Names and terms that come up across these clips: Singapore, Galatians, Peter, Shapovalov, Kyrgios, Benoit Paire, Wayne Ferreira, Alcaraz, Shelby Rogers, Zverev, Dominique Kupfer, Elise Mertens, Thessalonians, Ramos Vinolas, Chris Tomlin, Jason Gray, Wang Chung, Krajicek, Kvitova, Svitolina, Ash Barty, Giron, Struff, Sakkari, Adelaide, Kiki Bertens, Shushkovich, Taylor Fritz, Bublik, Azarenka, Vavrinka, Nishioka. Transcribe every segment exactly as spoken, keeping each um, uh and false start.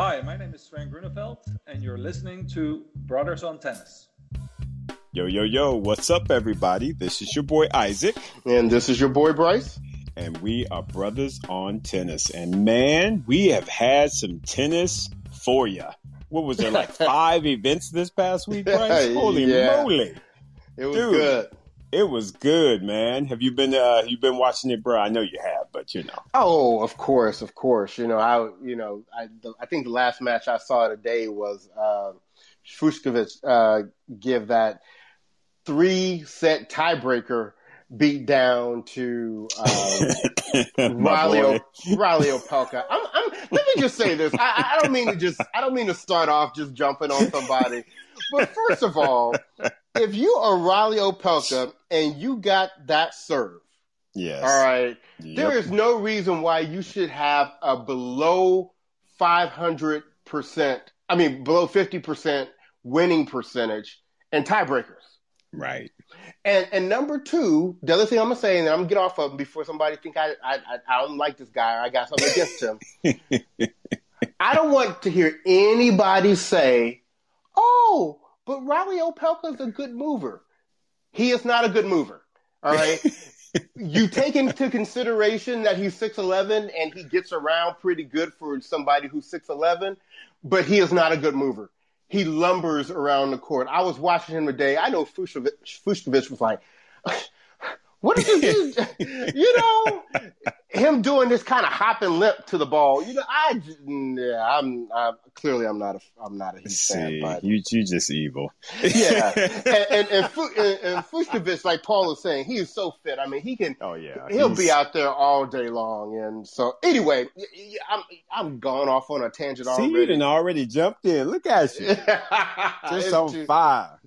Hi, my name is Sven Gruneveld, and you're listening to Brothers on Tennis. Yo, yo, yo, what's up, everybody? This is your boy, Isaac. And this is your boy, Bryce. And we are Brothers on Tennis. And man, we have had some tennis for you. What was there, like five events this past week, Bryce? Holy yeah. moly. It was Dude, good. It was good, man. Have you been uh, you been watching it, bro? I know you have, but you know. Oh, of course, of course. You know, I you know, I the, I think the last match I saw today was uh, Shushkovich uh, give that three set tiebreaker beat down to um, Reilly o- Reilly Opelka. I'm, I'm, let me just say this. I, I don't mean to just I don't mean to start off just jumping on somebody, but first of all, if you are Reilly Opelka and you got that serve, yes, all right, yep. there is no reason why you should have a below five hundred percent, I mean below fifty percent winning percentage and tiebreakers. Right. And and number two, the other thing I'm going to say, and I'm going to get off of him before somebody think I, I, I, I don't like this guy or I got something against him. I don't want to hear anybody say, oh, but Reilly Opelka is a good mover. He is not a good mover. All right. You take into consideration that he's six eleven and he gets around pretty good for somebody who's six eleven, but he is not a good mover. He lumbers around the court. I was watching him today. I know Fushkovich was like, what is this? You know, him doing this kind of hop and limp to the ball. You know, I, yeah, I'm, I, clearly I'm not a, I'm not a Heat See, fan. But you, you just evil. Yeah. And, and, and, and, and Fushkovich, like Paul is saying, he is so fit. I mean, he can, oh, yeah. he'll He's... be out there all day long. And so anyway, I'm, I'm gone off on a tangent See, already. See, you done already jumped in. Look at you. Just on too... fire.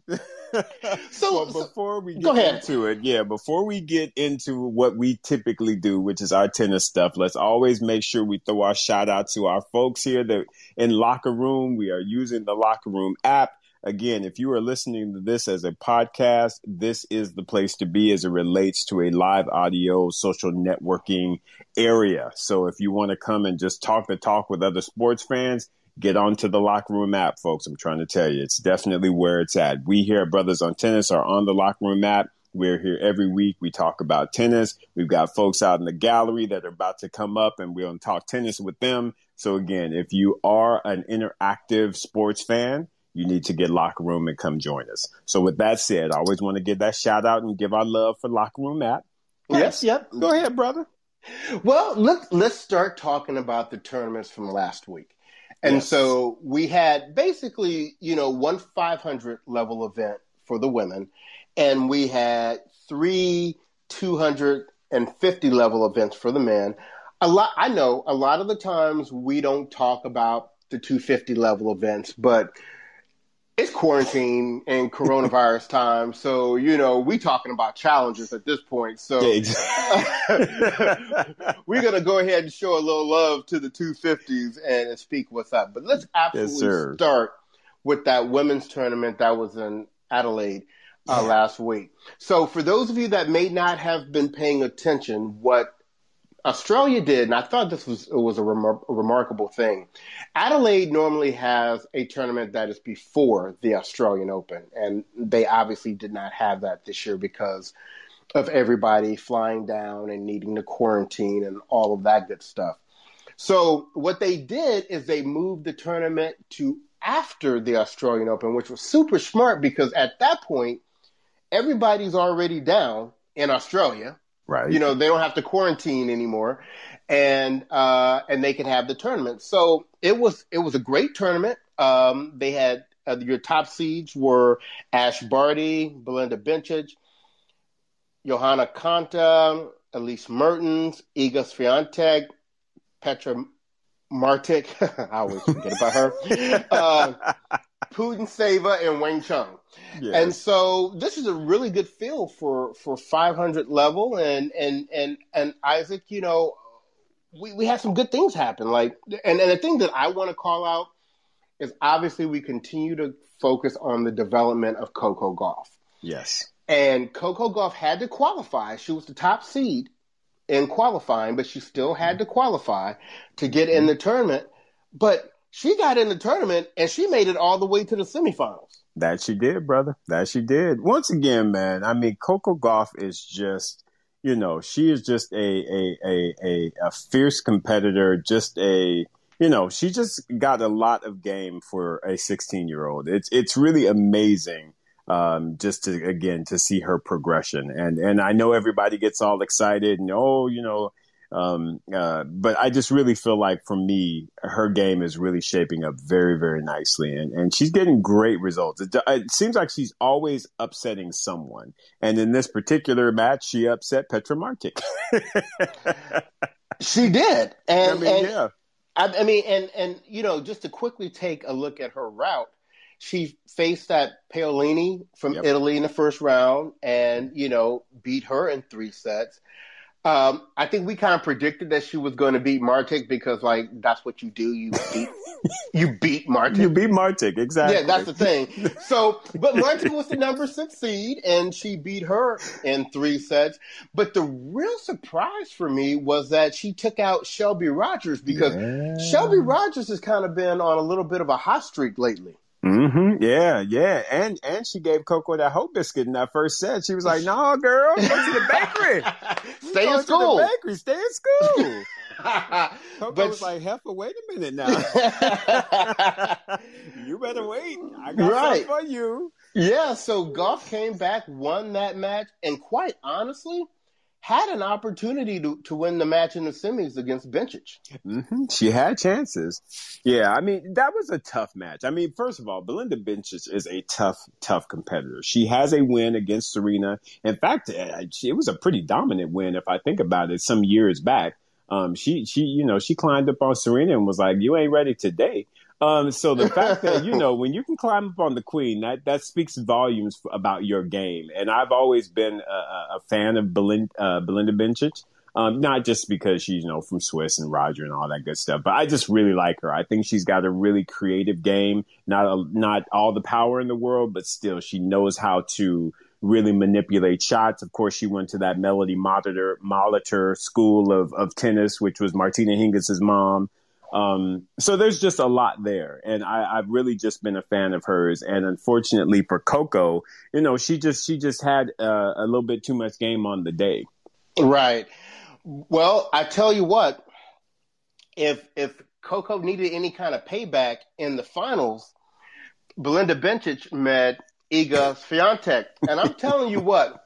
So but before we get into it, yeah, before we get into what we typically do, which is our tennis stuff, let's always make sure we throw our shout out to our folks here that in Locker Room. We are using the Locker Room app. Again, if you are listening to this as a podcast, this is the place to be as it relates to a live audio social networking area. So if you want to come and just talk the talk with other sports fans, get onto the Locker Room app, folks. I'm trying to tell you, it's definitely where it's at. We here at Brothers on Tennis are on the Locker Room app. We're here every week. We talk about tennis. We've got folks out in the gallery that are about to come up, and we're going to talk tennis with them. So, again, if you are an interactive sports fan, you need to get Locker Room and come join us. So, with that said, I always want to give that shout out and give our love for Locker Room app. Yes, yep. Go ahead, brother. Well, let's, let's start talking about the tournaments from last week. And yes. so we had basically, you know, one five hundred level event for the women, and we had three two hundred fifty level events for the men. A lot, I know a lot of the times we don't talk about the two fifty level events, but it's quarantine and coronavirus time. So, you know, we talking about challenges at this point. So we're going to go ahead and show a little love to the two fifties and, and speak what's up. But let's absolutely yes, start with that women's tournament that was in Adelaide uh, yeah. last week. So for those of you that may not have been paying attention, what Australia did, and I thought this was it was a, remar- a remarkable thing. Adelaide normally has a tournament that is before the Australian Open, and they obviously did not have that this year because of everybody flying down and needing to quarantine and all of that good stuff. So what they did is they moved the tournament to after the Australian Open, which was super smart because at that point, everybody's already down in Australia. Right. You know, they don't have to quarantine anymore, and uh, and they can have the tournament. So it was it was a great tournament. Um, they had uh, your top seeds were Ash Barty, Belinda Bencic, Johanna Konta, Elise Mertens, Iga Swiatek, Petra Martic. I always forget about her. uh, Putin Seva and Wang Chung. Yes. And so this is a really good feel for, for five hundred level. And, and, and, and Isaac, you know, we, we had some good things happen. Like, and, and the thing that I want to call out is obviously we continue to focus on the development of Coco Gauff. Yes. And Coco Gauff had to qualify. She was the top seed in qualifying, but she still had to qualify to get mm-hmm. in the tournament. But she got in the tournament and she made it all the way to the semifinals. That she did, brother. That she did. Once again, man, I mean, Coco Gauff is just, you know, she is just a a a a, a fierce competitor, just a, you know, she just got a lot of game for a sixteen-year-old. It's it's really amazing. Um, just to, again, to see her progression. And, and I know everybody gets all excited and, oh, you know, um, uh, but I just really feel like for me, her game is really shaping up very, very nicely. And, and she's getting great results. It, it seems like she's always upsetting someone. And in this particular match, she upset Petra Martic. She did. And, I mean, and, yeah. I, I mean, and, and, you know, just to quickly take a look at her route, she faced that Paolini from yep. Italy in the first round and, you know, beat her in three sets. Um, I think we kind of predicted that she was going to beat Martic because, like, that's what you do. You beat, you beat Martic. You beat Martic, exactly. Yeah, that's the thing. So, but Martic was the number six seed, and she beat her in three sets. But the real surprise for me was that she took out Shelby Rogers because yeah. Shelby Rogers has kind of been on a little bit of a hot streak lately. Mm-hmm. Yeah, yeah. And and she gave Coco that whole biscuit in that first set. She was like, no, nah, girl, go to the bakery. Stay in school. To the bakery. Stay in school. Coco but was she... like, Heffa, wait a minute now. You better wait. I got right. something for you. Yeah, so Gauff came back, won that match, and quite honestly, had an opportunity to, to win the match in the semis against Bencic. Mm-hmm. She had chances. Yeah, I mean, that was a tough match. I mean, first of all, Belinda Bencic is a tough, tough competitor. She has a win against Serena. In fact, it was a pretty dominant win, if I think about it, some years back. Um, she, she, you know, she climbed up on Serena and was like, you ain't ready today. Um, so the fact that, you know, when you can climb up on the queen, that, that speaks volumes about your game. And I've always been a, a fan of Belinda, uh, Belinda Bencic, um, not just because she's, you know, from Swiss and Roger and all that good stuff, but I just really like her. I think she's got a really creative game, not a, not all the power in the world, but still she knows how to really manipulate shots. Of course, she went to that Melody Molitor, Molitor school of, of tennis, which was Martina Hingis' mom. Um, so there's just a lot there. And I, I've really just been a fan of hers. And unfortunately for Coco, you know, she just she just had uh, a little bit too much game on the day. Right. Well, I tell you what, if if Coco needed any kind of payback in the finals, Belinda Bencic met Iga Swiatek. And I'm telling you what,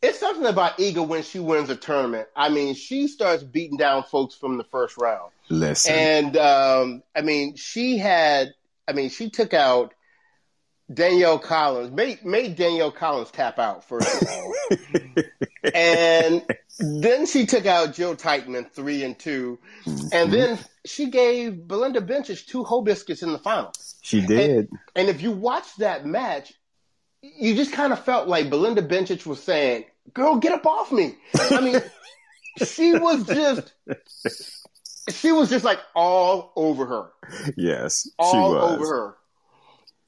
it's something about Iga when she wins a tournament. I mean, she starts beating down folks from the first round. Listen. And, um, I mean, she had, I mean, she took out Danielle Collins, made, made Danielle Collins tap out, first of all. And then she took out Jill Titeman, three and two. Mm-hmm. And then she gave Belinda Bencic two whole biscuits in the finals. She did. And, and if you watch that match, you just kind of felt like Belinda Bencic was saying, girl, get up off me. I mean, she was just, she was just like all over her. Yes, all she was. over her.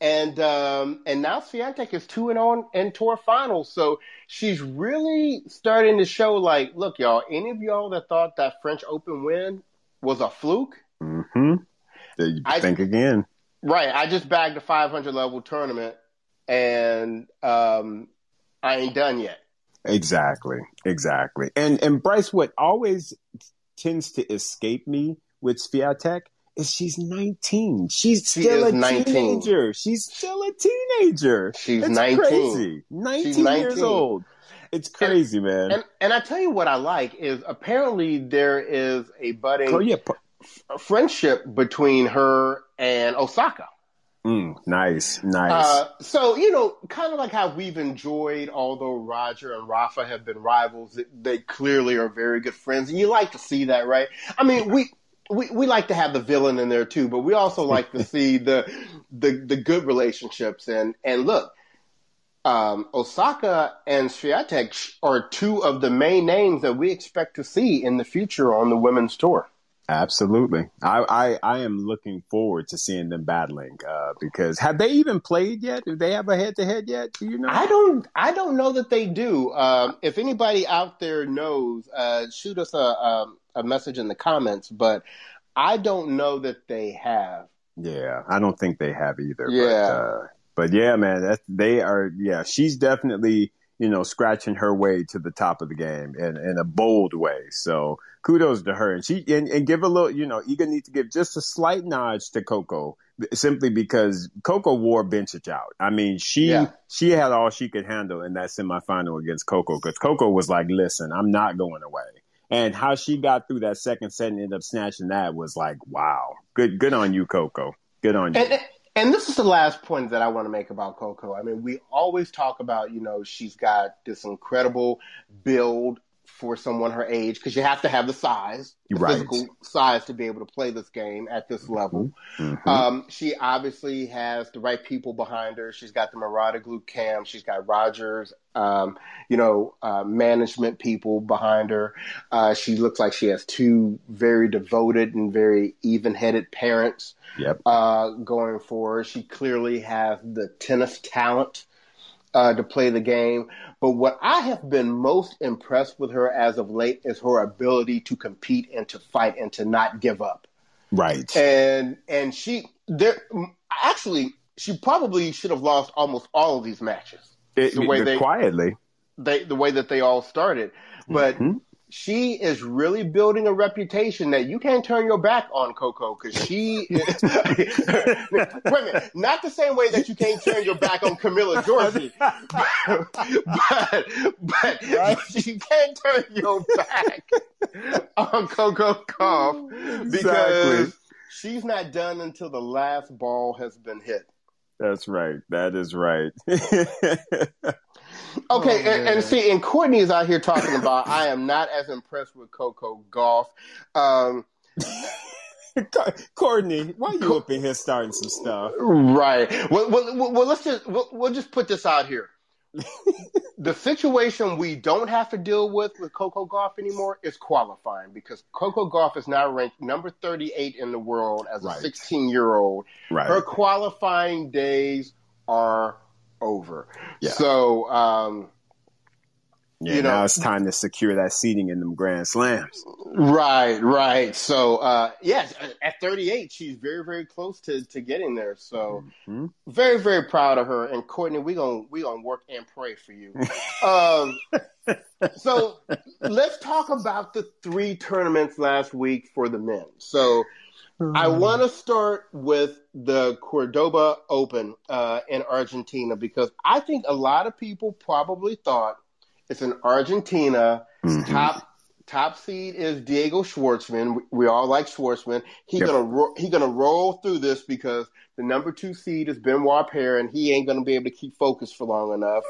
And um, and now Swiatek is two and oh in tour finals. So she's really starting to show like, look, y'all, any of y'all that thought that French Open win was a fluke? Mm-hmm. You I, think again. Right. I just bagged a five hundred level tournament. And um, I ain't done yet. Exactly, exactly. And and Bryce, what always tends to escape me with Swiatek is she's nineteen. She's she still a nineteen. Teenager. She's still a teenager. She's it's nineteen. Crazy. nineteen, she's nineteen years old. It's crazy, and, man. And, and I tell you what I like is apparently there is a budding oh, yeah. f- friendship between her and Osaka. Mm, nice, nice. Uh, so, you know, kind of like how we've enjoyed, although Roger and Rafa have been rivals, they clearly are very good friends. And you like to see that, right? I mean, we, we, we like to have the villain in there too, but we also like to see the, the, the good relationships. And, and look, um, Osaka and Swiatek are two of the main names that we expect to see in the future on the women's tour. Absolutely. I, I, I am looking forward to seeing them battling uh, because have they even played yet? Do they have a head to head yet? Do you know? I don't I don't know that they do. Um, if anybody out there knows, uh, shoot us a, a a message in the comments. But I don't know that they have. Yeah, I don't think they have either. Yeah. But, uh, but yeah, man, that, they are – yeah, she's definitely, you know, scratching her way to the top of the game in, in a bold way. So kudos to her. And she and, and give a little – you know, Iga needs to give just a slight nudge to Coco simply because Coco wore Bencic out. I mean, she yeah. she had all she could handle in that semifinal against Coco because Coco was like, listen, I'm not going away. And how she got through that second set and ended up snatching that was like, wow. Good good on you, Coco. Good on you. And, and this is the last point that I want to make about Coco. I mean, we always talk about, you know, she's got this incredible build for someone her age because you have to have the size, the right. physical size to be able to play this game at this mm-hmm. level. Mm-hmm. Um, she obviously has the right people behind her. She's got the Marotta Glue Cam. She's got Rogers, um, you know, uh, management people behind her. Uh, she looks like she has two very devoted and very even-headed parents yep. uh, going for her. She clearly has the tennis talent Uh, to play the game. But what I have been most impressed with her as of late is her ability to compete and to fight and to not give up. Right. And and she there actually she probably should have lost almost all of these matches. It, the way they quietly. They the way that they all started. But mm-hmm. she is really building a reputation that you can't turn your back on Coco because she is, wait a minute, not the same way that you can't turn your back on Camila Giorgi, but, but right? you can't turn your back on Coco Gauff because exactly. she's not done until the last ball has been hit. That's right. That is right. Okay, oh, and, and see, and Courtney is out here talking about I am not as impressed with Coco Gauff. Um, Courtney, why are you up in here starting some stuff? Right. Well, well, well let's just we'll, we'll just put this out here. The situation we don't have to deal with with Coco Gauff anymore is qualifying because Coco Gauff is now ranked number thirty-eight in the world as right. a sixteen-year-old. Right. Her qualifying days are over. Yeah. So, um, yeah, you know, now it's time to secure that seating in them Grand Slams. Right, right. So, uh, yes, at thirty-eight, she's very, very close to, to getting there. So, mm-hmm. very, very proud of her. And Courtney, we gonna we gonna work and pray for you. um, so, let's talk about the three tournaments last week for the men. So, I want to start with the Cordoba Open uh, in Argentina because I think a lot of people probably thought it's in Argentina. Mm-hmm. Top top seed is Diego Schwartzman. We, we all like Schwartzman. He's yep. gonna ro- he gonna roll through this because the number two seed is Benoit Paire, and he ain't gonna be able to keep focus for long enough.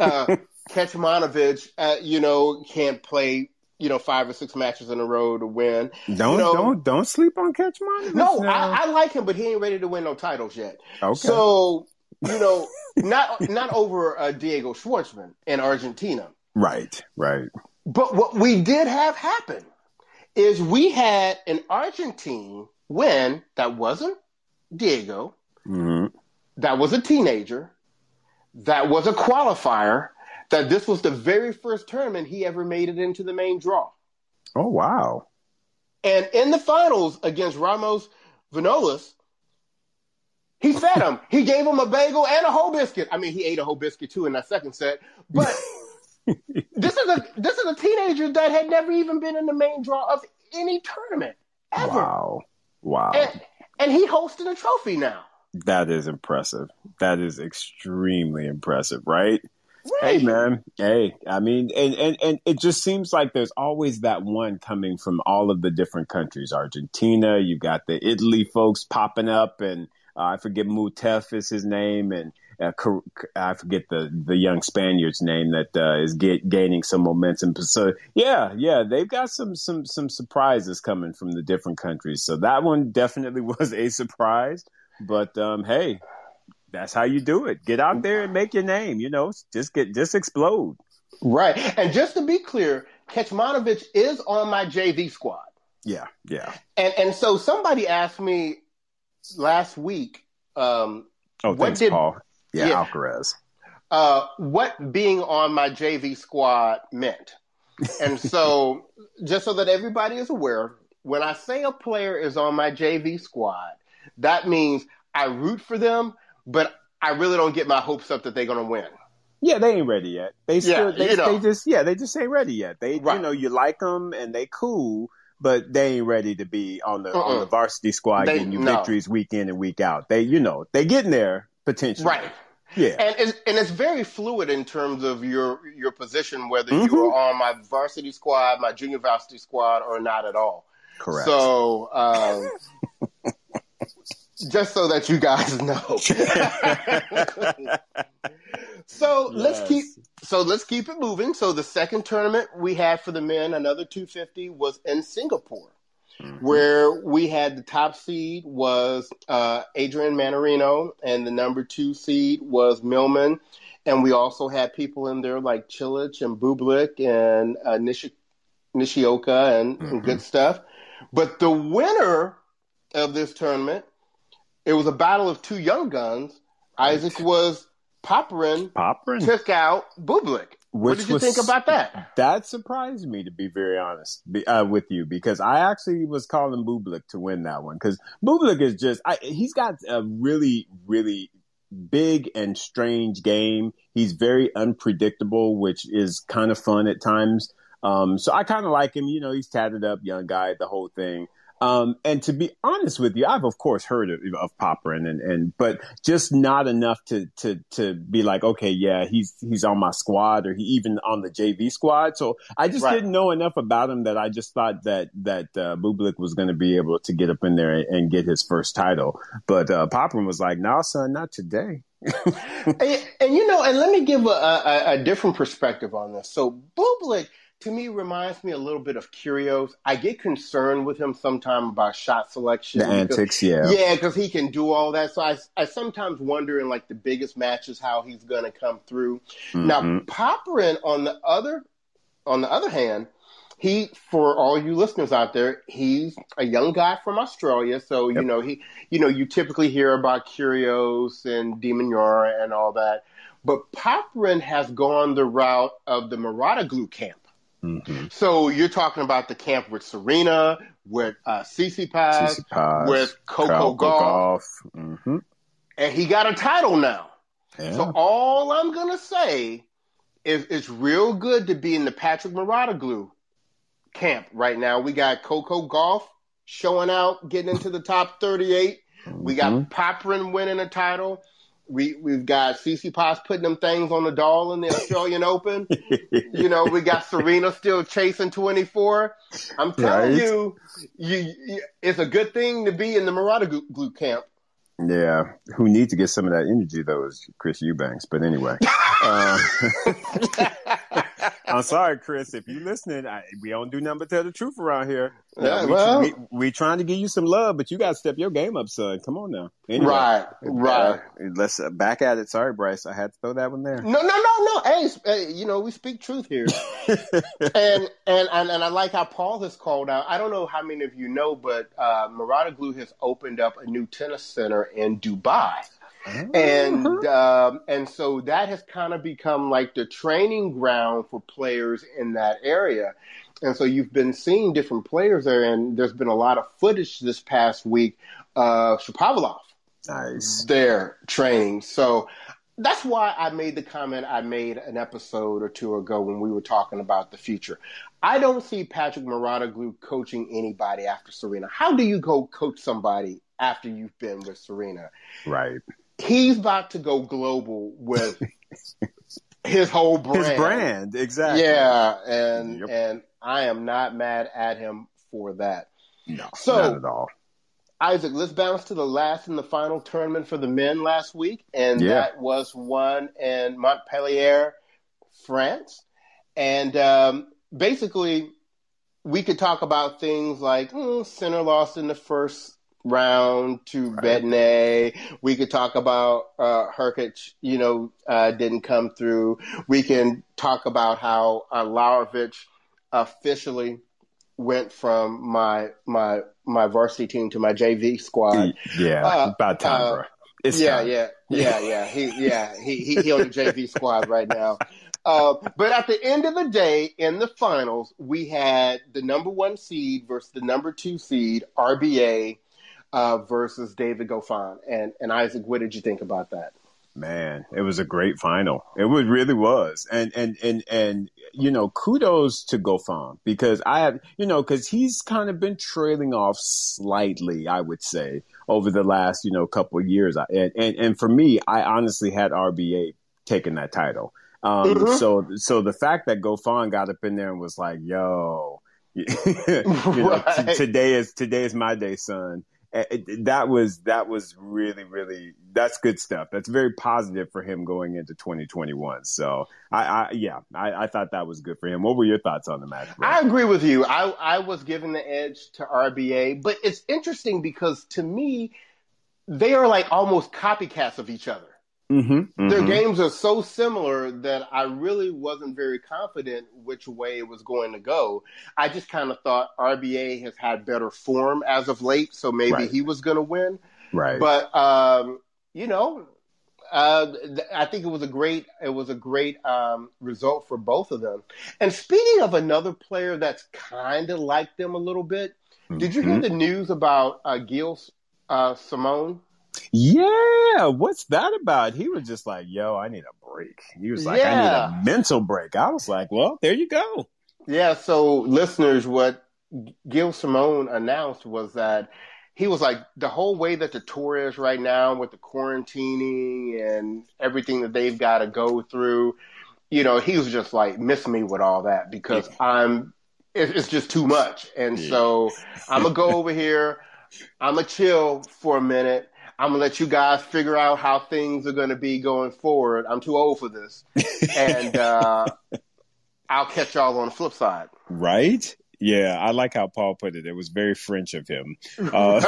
uh, Kechmanovich, uh, you know, can't play. You know, five or six matches in a row to win. Don't you know, don't don't sleep on Kechmanovich. No, I, I like him, but he ain't ready to win no titles yet. Okay. So you know, not not over uh, Diego Schwartzman in Argentina. Right, right. But what we did have happen is we had an Argentine win that wasn't Diego. Mm-hmm. That was a teenager. That was a qualifier. That this was the very first tournament he ever made it into the main draw. Oh, wow. And in the finals against Ramos Vinolas, he fed him. He gave him a bagel and a whole biscuit. I mean, he ate a whole biscuit, too, in that second set. But this is a this is a teenager that had never even been in the main draw of any tournament ever. Wow. Wow. And, and he hosted a trophy now. That is impressive. That is extremely impressive, right? Right. Hey, man. Hey, I mean, and, and, and it just seems like there's always that one coming from all of the different countries. Argentina, you got the Italy folks popping up, and uh, I forget Mutef is his name, and uh, I forget the, the young Spaniard's name that uh, is get, gaining some momentum. So, yeah, yeah, they've got some, some, some surprises coming from the different countries. So that one definitely was a surprise, but um, hey. That's how you do it. Get out there and make your name, you know, just get, just explode. Right. And just to be clear, Kecmanovic is on my J V squad. Yeah. Yeah. And and so somebody asked me last week, um, oh, what thanks, did, Paul. Yeah. yeah Alcaraz. Uh, what being on my J V squad meant. And so just so that everybody is aware, when I say a player is on my J V squad, that means I root for them, but I really don't get my hopes up that they're going to win. Yeah, they ain't ready yet. They still, yeah, they, you know. they just, yeah, they just ain't ready yet. They, right. you know, you like them and they cool, but they ain't ready to be on the uh-uh. on the varsity squad they, getting you no. victories week in and week out. They, you know, they getting there potentially, right? Yeah, and it's, and it's very fluid in terms of your your position, whether mm-hmm. you are on my varsity squad, my junior varsity squad, or not at all. Correct. So. Um, Just so that you guys know. so yes. let's keep so let's keep it moving. So the second tournament we had for the men, another two fifty, was in Singapore, mm-hmm. where we had the top seed was uh, Adrian Mannarino, and the number two seed was Millman, and we also had people in there like Cilic and Bublik and uh, Nishi- Nishioka and, mm-hmm. and good stuff. But the winner of this tournament. It was a battle of two young guns. Right. Isaac was Popyrin. Popyrin took out Bublik. Which what did you was, think about that? That surprised me, to be very honest be, uh, with you, because I actually was calling Bublik to win that one. Because Bublik is just I, he's got a really, really big and strange game. He's very unpredictable, which is kind of fun at times. Um, so I kind of like him. You know, he's tatted up, young guy, the whole thing. Um, and to be honest with you, I've of course heard of, of Popyrin, and, and but just not enough to to to be like, okay, yeah, he's he's on my squad, or he even on the J V squad. So I just right. didn't know enough about him that I just thought that that uh, Bublik was going to be able to get up in there and, and get his first title. But uh, Popyrin was like, "No, nah, son, not today." and, and you know, and let me give a, a, a different perspective on this. So Bublik. To me, reminds me a little bit of Kyrgios. I get concerned with him sometimes about shot selection. The because, antics, yeah. Yeah, because he can do all that. So I, I sometimes wonder in, like, the biggest matches how he's going to come through. Mm-hmm. Now, Popyrin, on the other on the other hand, he, for all you listeners out there, he's a young guy from Australia. So, yep. you know, he, you know, you typically hear about Kyrgios and De Minaur and all that. But Popyrin has gone the route of the Muradoglu camp. Mm-hmm. So you're talking about the camp with Serena, with uh, Tsitsipas, Tsitsipas, with Coco Gauff, mm-hmm. and he got a title now. Yeah. So all I'm gonna say is it's real good to be in the Patrick Muradoglu camp right now. We got Coco Gauff showing out, getting into the top thirty-eight. Mm-hmm. We got Popyrin winning a title. We, we've got Tsitsipas putting them things on the doll in the Australian Open. You know, we got Serena still chasing twenty-four. I'm telling right. you, you, you, it's a good thing to be in the Muradoglu camp. Yeah. Who needs to get some of that energy, though, is Chris Eubanks. But anyway. uh, I'm sorry, Chris. If you're listening, I, we don't do nothing but tell the truth around here. Yeah, we, well, we, we trying to give you some love, but you got to step your game up, son. Come on now. Anyway, right, right. Uh, let's uh, back at it. Sorry, Bryce. I had to throw that one there. No, no, no, no. Hey, hey you know, we speak truth here. and, and and and I like how Paul has called out. I don't know how many of you know, but uh, Muradoglu has opened up a new tennis center in Dubai. Oh, and uh-huh. um, and so that has kind of become like the training ground for players in that area. And so you've been seeing different players there, and there's been a lot of footage this past week of Shapovalov nice. there training. So that's why I made the comment I made an episode or two ago when we were talking about the future. I don't see Patrick Muradoglu coaching anybody after Serena. How do you go coach somebody after you've been with Serena? Right. He's about to go global with his whole brand. His brand, exactly. Yeah, and yep. and I am not mad at him for that. No, so, not at all. Isaac, let's bounce to the last and the final tournament for the men last week, and yeah. that was one in Montpellier, France. And um, basically, we could talk about things like mm, Sinner lost in the first round to right. Bettine. We could talk about uh, Hurkacz, you know, uh, didn't come through. We can talk about how uh, Lajovic officially went from my my my varsity team to my J V squad. Yeah, uh, about time, uh, bro. It's yeah, time. yeah, yeah, yeah. He yeah he he, he on the J V squad right now. Uh, but at the end of the day, in the finals, we had the number one seed versus the number two seed, R B A. uh, versus David Goffin. And, and Isaac, what did you think about that? Man, it was a great final. It was, really was. And, and, and, and, you know, kudos to Goffin, because I have, you know, because he's kind of been trailing off slightly, I would say, over the last, you know, couple of years. And, and, and for me, I honestly had R B A taking that title. Um, mm-hmm. So, so the fact that Goffin got up in there and was like, yo, you know, right. t- today is, today is my day, son. It, that was that was really, really – that's good stuff. That's very positive for him going into twenty twenty-one. So, I, I yeah, I, I thought that was good for him. What were your thoughts on the match, bro? I agree with you. I, I was giving the edge to R B A. But it's interesting because, to me, they are like almost copycats of each other. Mm-hmm, mm-hmm. Their games are so similar that I really wasn't very confident which way it was going to go. I just kind of thought R B A has had better form as of late, so maybe right. he was going to win. Right. But um, you know, uh, th- I think it was a great it was a great um, result for both of them. And speaking of another player that's kind of like them a little bit, mm-hmm. did you hear the news about uh, Gilles uh, Simon? Yeah, what's that about? He was just like, yo, I need a break. He was like, yeah. I need a mental break. I was like, well, there you go. Yeah, so listeners, what Gilles Simon announced was that he was like, the whole way that the tour is right now with the quarantining and everything that they've got to go through, you know, he was just like, miss me with all that because yeah. I'm, it, it's just too much. And yeah. so I'm going to go over here. I'm going to chill for a minute. I'm going to let you guys figure out how things are going to be going forward. I'm too old for this. And uh, I'll catch y'all on the flip side. Right? Yeah, I like how Paul put it. It was very French of him. Uh,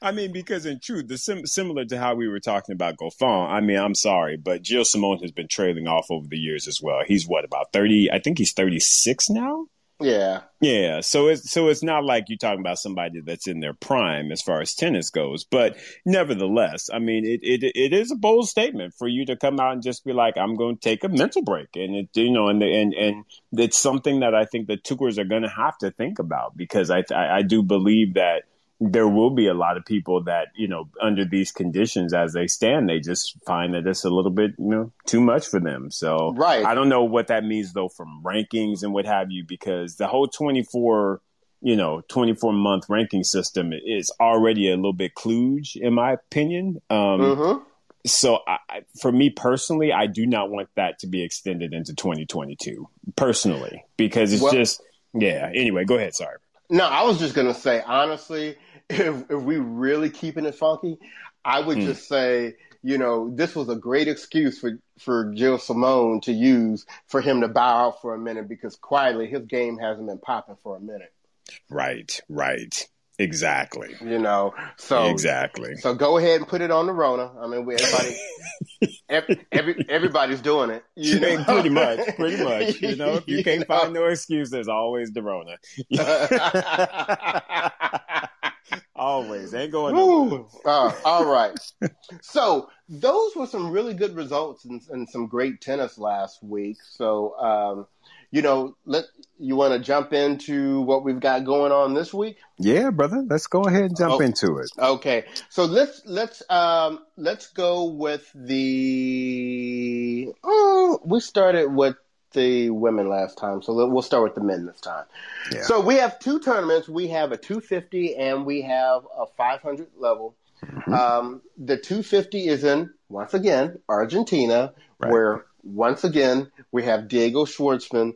I mean, because in truth, the sim- similar to how we were talking about Goffin, I mean, I'm sorry, but Gilles Simon has been trailing off over the years as well. He's what, about thirty? I think he's thirty-six now? Yeah. Yeah. So it's so it's not like you're talking about somebody that's in their prime as far as tennis goes. But nevertheless, I mean, it it, it is a bold statement for you to come out and just be like, I'm going to take a mental break. And, it, you know, and, the, and and it's something that I think the tours are going to have to think about, because I, I, I do believe that there will be a lot of people that, you know, under these conditions as they stand, they just find that it's a little bit, you know, too much for them. So right. I don't know what that means, though, from rankings and what have you, because the whole twenty-four, you know, twenty-four month ranking system is already a little bit kludge, in my opinion. Um, mm-hmm. So I, for me personally, I do not want that to be extended into twenty twenty-two personally, because it's well, just, yeah. Anyway, go ahead. Sorry. No, I was just going to say, honestly, If, if we really keeping it funky, I would mm. just say, you know, this was a great excuse for, for Gilles Simon to use for him to bow out for a minute, because quietly his game hasn't been popping for a minute. Right, right. Exactly. You know, so exactly. So go ahead and put it on the Rona. I mean, everybody, every, every everybody's doing it. You know? Pretty much, pretty much. You know, if you can't you find know? no excuse, there's always the Rona. Always. Ain't going nowhere. Uh, all right. So those were some really good results and, and some great tennis last week. So, um, you know, let you want to jump into what we've got going on this week? Yeah, brother. Let's go ahead and jump oh, into it. Okay. So let's let's um, let's go with the oh, we started with the women last time, so we'll start with the men this time. Yeah. So we have two tournaments. We have a two fifty and we have a five hundred level. Mm-hmm. Um, the two fifty is in, once again, Argentina, right. where once again we have Diego Schwartzman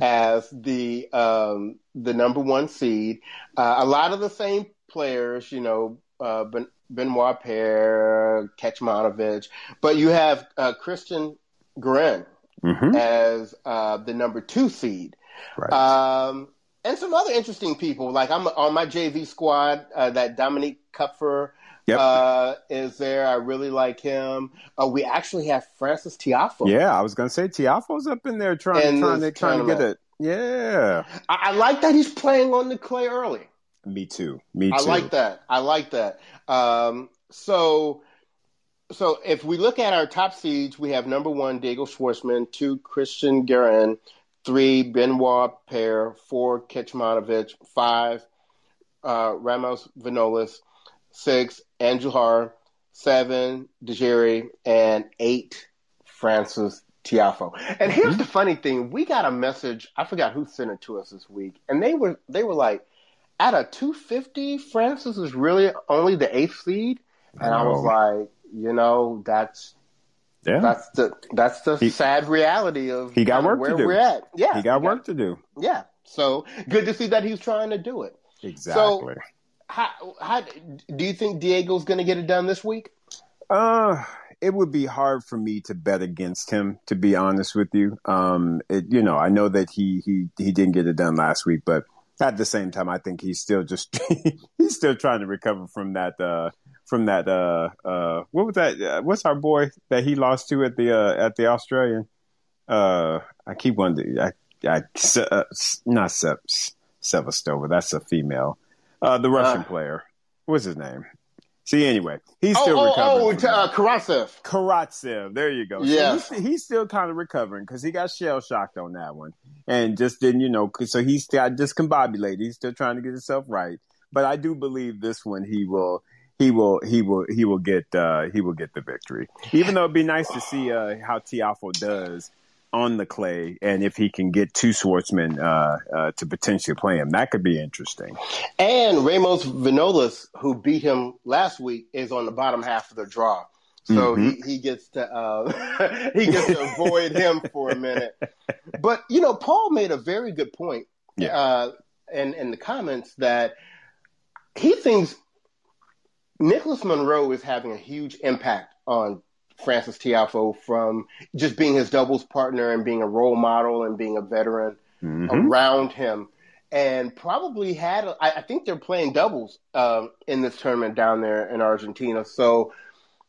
as the um, the number one seed. Uh, a lot of the same players, you know, uh, ben- Benoit Paire, Kechmanovich, but you have uh, Christian Garin. Mm-hmm. as uh, the number two seed. Right. Um, and some other interesting people. Like I'm on my J V squad, uh, that Dominique Kupfer yep. uh, is there. I really like him. Uh, we actually have Francis Tiafoe. Yeah, I was going to say Tiafoe's up in there trying, in trying, to, trying to get it. Yeah. I-, I like that he's playing on the clay early. Me too. Me too. I like that. I like that. Um, so... So if we look at our top seeds, we have number one, Diego Schwartzman, two, Christian Garin, three, Benoit Paire, four, Kecmanovic, five, uh, Ramos Vinolas. Six, Andrew Har. Seven, DeJerry. And eight, Francis Tiafoe. And here's mm-hmm. the funny thing. We got a message. I forgot who sent it to us this week. And they were they were like, at a two fifty, Francis is really only the eighth seed. And oh. I was like, you know, that's yeah. that's the that's the he, sad reality of he got work where to do. we're at. Yeah, he got he work got, to do. Yeah. So good to see that he's trying to do it. Exactly. So, how, how do you think Diego's going to get it done this week? Uh, it would be hard for me to bet against him, to be honest with you. Um, it, you know, I know that he he he didn't get it done last week, but at the same time, I think he's still just he's still trying to recover from that uh, from that uh, uh, what was that? Uh, what's our boy that he lost to at the uh, at the Australian? Uh, I keep wondering. I, I uh, not Sev Sevastova. That's a female. Uh, the Russian uh, player. What's his name? See, anyway, he's oh, still oh, recovering. Oh, to, uh, Karatsev. Karatsev. There you go. Yeah. So he's, he's still kind of recovering because he got shell-shocked on that one. And just didn't, you know, so he's got discombobulated. He's still trying to get himself right. But I do believe this one he will he will he will he will get uh, he will get the victory. Even though it'd be nice to see uh, how Tiafoe does on the clay, and if he can get two Schwartzman uh, uh, to potentially play him, that could be interesting. And Ramos Vinolas, who beat him last week, is on the bottom half of the draw, so mm-hmm. he, he gets to uh, he gets to avoid him for a minute. But you know, Paul made a very good point, yeah, uh, in in the comments that he thinks Nicholas Monroe is having a huge impact on Francis Tiafoe from just being his doubles partner and being a role model and being a veteran mm-hmm. around him, and probably had a, I think they're playing doubles uh, in this tournament down there in Argentina, so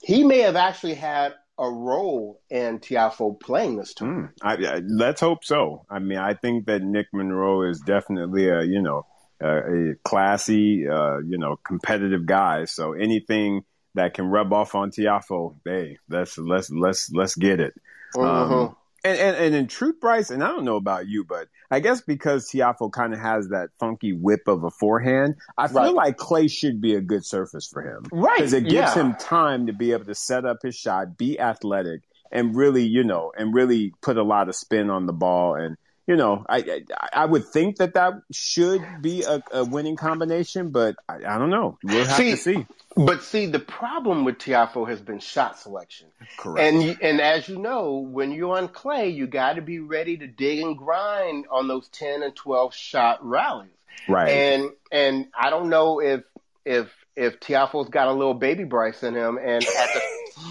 he may have actually had a role in Tiafoe playing this tournament. Mm, I, I, let's hope so. I mean, I think that Nick Monroe is definitely a you know a, a classy uh, you know competitive guy, so anything that can rub off on Tiafoe, hey, let's let's let's let's get it. Mm-hmm. Um, and, and and in truth, Bryce, and I don't know about you, but I guess because Tiafoe kind of has that funky whip of a forehand, I feel right. like clay should be a good surface for him, right? Because it gives yeah. him time to be able to set up his shot, be athletic, and really, you know, and really put a lot of spin on the ball. And you know, I I, I would think that that should be a, a winning combination, but I, I don't know. We'll have see, to see. But see, the problem with Tiafoe has been shot selection. Correct. And and as you know, when you're on clay, you got to be ready to dig and grind on those ten and twelve shot rallies. Right. And and I don't know if if if Tiafoe's got a little baby Bryce in him, and at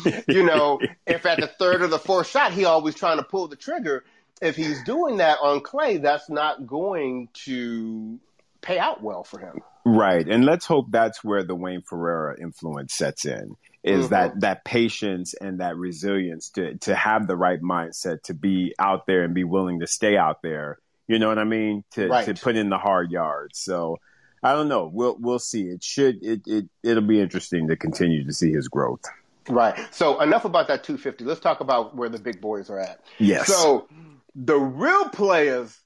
the you know if at the third or the fourth shot he always trying to pull the trigger. If he's doing that on clay, that's not going to pay out well for him. Right. And let's hope that's where the Wayne Ferreira influence sets in, is mm-hmm. that, that patience and that resilience to, to have the right mindset, to be out there and be willing to stay out there. You know what I mean? To right. to put in the hard yards. So I don't know. We'll, we'll see. It should, it, it, it'll be interesting to continue to see his growth. Right. So enough about that two fifty. Let's talk about where the big boys are at. Yes. So the real players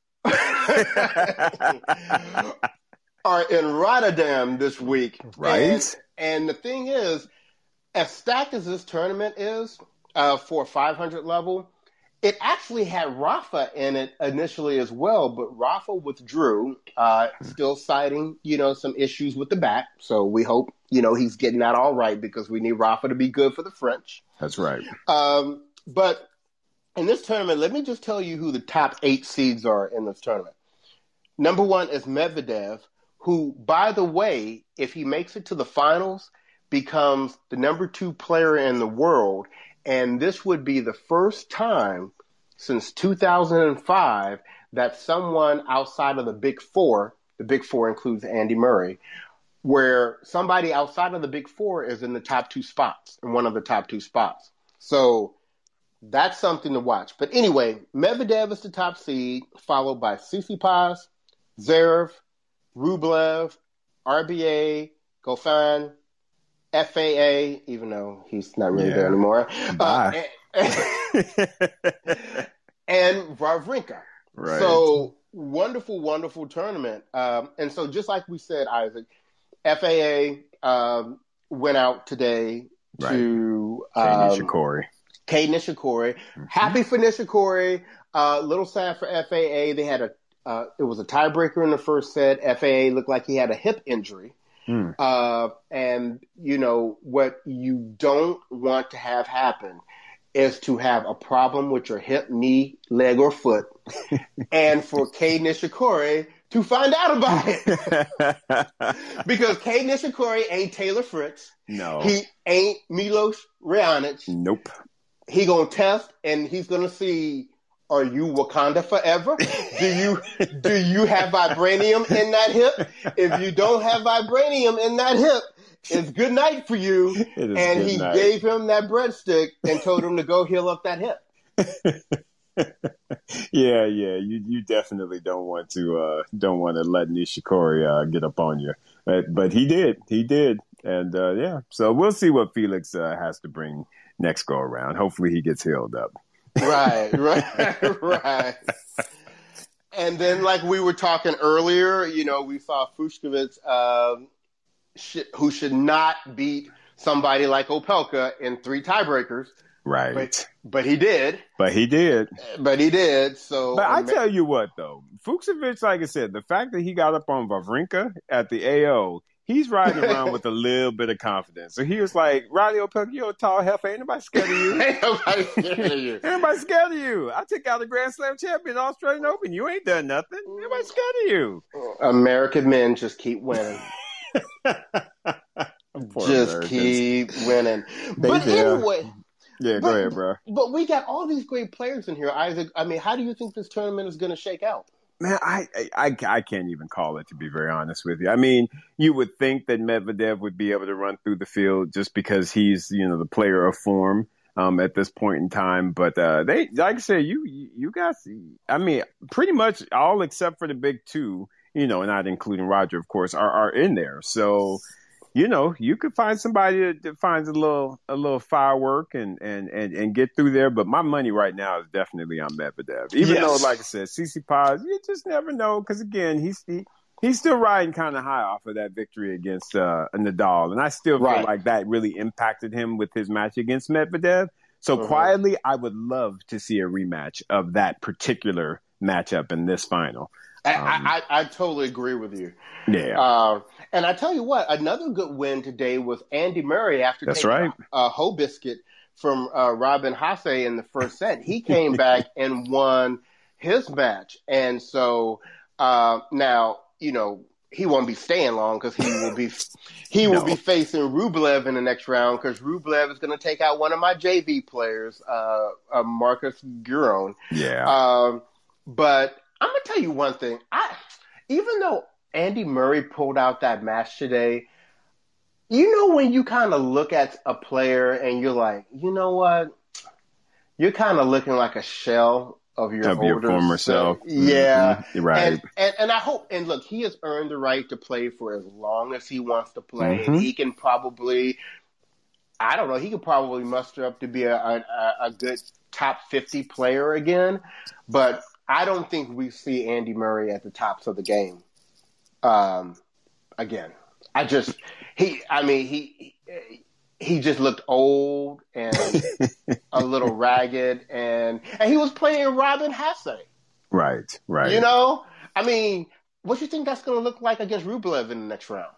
are in Rotterdam this week. Right. And, and the thing is, as stacked as this tournament is uh, for five hundred level, it actually had Rafa in it initially as well, but Rafa withdrew, uh, still citing, you know, some issues with the back. So we hope, you know, he's getting that all right because we need Rafa to be good for the French. That's right. Um, but in this tournament, let me just tell you who the top eight seeds are in this tournament. Number one is Medvedev, who, by the way, if he makes it to the finals, becomes the number two player in the world. And this would be the first time since two thousand five that someone outside of the Big Four, the Big Four includes Andy Murray, where somebody outside of the Big Four is in the top two spots, in one of the top two spots. So that's something to watch. But anyway, Medvedev is the top seed, followed by Tsitsipas, Zverev, Rublev, R B A, Goffin, F A A, even though he's not really yeah. there anymore. Uh, and, and, and Vavrinka. Right. So wonderful, wonderful tournament. Um, and so just like we said, Isaac, F A A um, went out today right. to um, Kay Nishikori. Kay Nishikori. Mm-hmm. Happy for Nishikori. A uh, little sad for F A A. They had a uh, it was a tiebreaker in the first set. F A A looked like he had a hip injury. Mm. Uh, and, you know, what you don't want to have happen is to have a problem with your hip, knee, leg, or foot, and for Kay Nishikori to find out about it. Because Kay Nishikori ain't Taylor Fritz. No. He ain't Milos Raonic. Nope. He going to test, and he's going to see, are you Wakanda forever? Do you do you have vibranium in that hip? If you don't have vibranium in that hip, it's good night for you. And he night. gave him that breadstick and told him to go heal up that hip. yeah, yeah, you you definitely don't want to uh, don't want to let Nishikori uh, get up on you, but, but he did, he did, and uh, yeah. So we'll see what Felix uh, has to bring next go around. Hopefully, he gets healed up. Right, right, right. And then, like we were talking earlier, you know, we saw Fushkovich, uh, sh- who should not beat somebody like Opelka in three tiebreakers. Right. But, but he did. But he did. But he did. So. But I tell you what, though. Fuchsovich, like I said, the fact that he got up on Vavrinka at the A O, he's riding around with a little bit of confidence. So he was like, Reilly Opelka, you're a tall heifer. Ain't nobody scared of you. Ain't nobody scared of you. Ain't nobody scared of you. I took out a Grand Slam champion, Australian Open. You ain't done nothing. Nobody's scared of you. American men just keep winning. just Americans. keep winning. They but do. anyway. Yeah, but, go ahead, bro. But we got all these great players in here, Isaac. I mean, how do you think this tournament is going to shake out? Man, I, I, I can't even call it, to be very honest with you. I mean, you would think that Medvedev would be able to run through the field just because he's, you know, the player of form um, at this point in time. But uh, they, like I said, you, you guys, I mean, pretty much all except for the big two, you know, not including Roger, of course, are, are in there. So, you know, you could find somebody that finds a little a little firework and, and, and, and get through there. But my money right now is definitely on Medvedev. Even yes. though, like I said, Tsitsipas, you just never know. Because, again, he's he, he's still riding kind of high off of that victory against uh, Nadal. And I still feel right. like that really impacted him with his match against Medvedev. So, mm-hmm. quietly, I would love to see a rematch of that particular matchup in this final. I, um, I, I, I totally agree with you. Yeah. Uh, and I tell you what, another good win today was Andy Murray after That's taking right. uh, Hobiscus from uh, Robin Haase in the first set. He came back and won his match. And so uh, now, you know, he won't be staying long because he will be he no. will be facing Rublev in the next round because Rublev is going to take out one of my J V players, uh, uh, Marcus Giron. Yeah. Um, but I'm going to tell you one thing. I, even though Andy Murray pulled out that match today, you know when you kind of look at a player and you're like, you know what? You're kind of looking like a shell of your, of older your former self. self. Yeah. Mm-hmm. Right. And, and, and I hope – and look, he has earned the right to play for as long as he wants to play. Mm-hmm. He can probably – I don't know. He could probably muster up to be a, a, a good top fifty player again. But – I don't think we see Andy Murray at the tops of the game um, again. I just he, I mean he he just looked old and a little ragged, and and he was playing Robin Haase. Right, right. You know, I mean, what do you think that's going to look like against Rublev in the next round?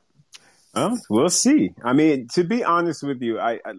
Um, we'll see. I mean, to be honest with you, I, I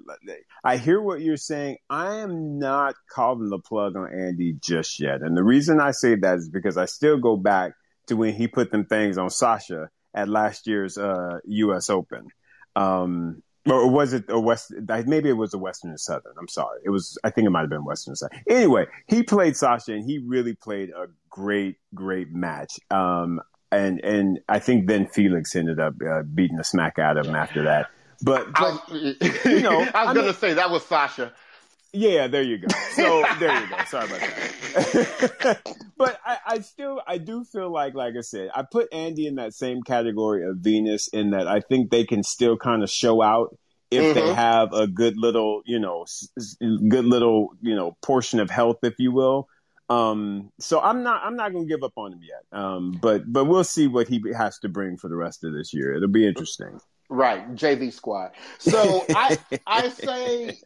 I hear what you're saying. I am not calling the plug on Andy just yet. And the reason I say that is because I still go back to when he put them things on Sasha at last year's uh, U S Open. Um, or was it a West? Maybe it was the Western and Southern. I'm sorry. It was. I think it might have been Western and Southern. Anyway, he played Sasha, and he really played a great, great match. Um And and I think then Felix ended up uh, beating the smack out of him after that. But, but I, you know, I was going to say that was Sasha. Yeah, there you go. So there you go. Sorry about that. But I, I still I do feel like like I said, I put Andy in that same category of Venus in that I think they can still kind of show out if mm-hmm. they have a good little you know good little you know portion of health, if you will. Um, so I'm not I'm not going to give up on him yet. Um, but but we'll see what he has to bring for the rest of this year. It'll be interesting. Right, J V squad. So I I say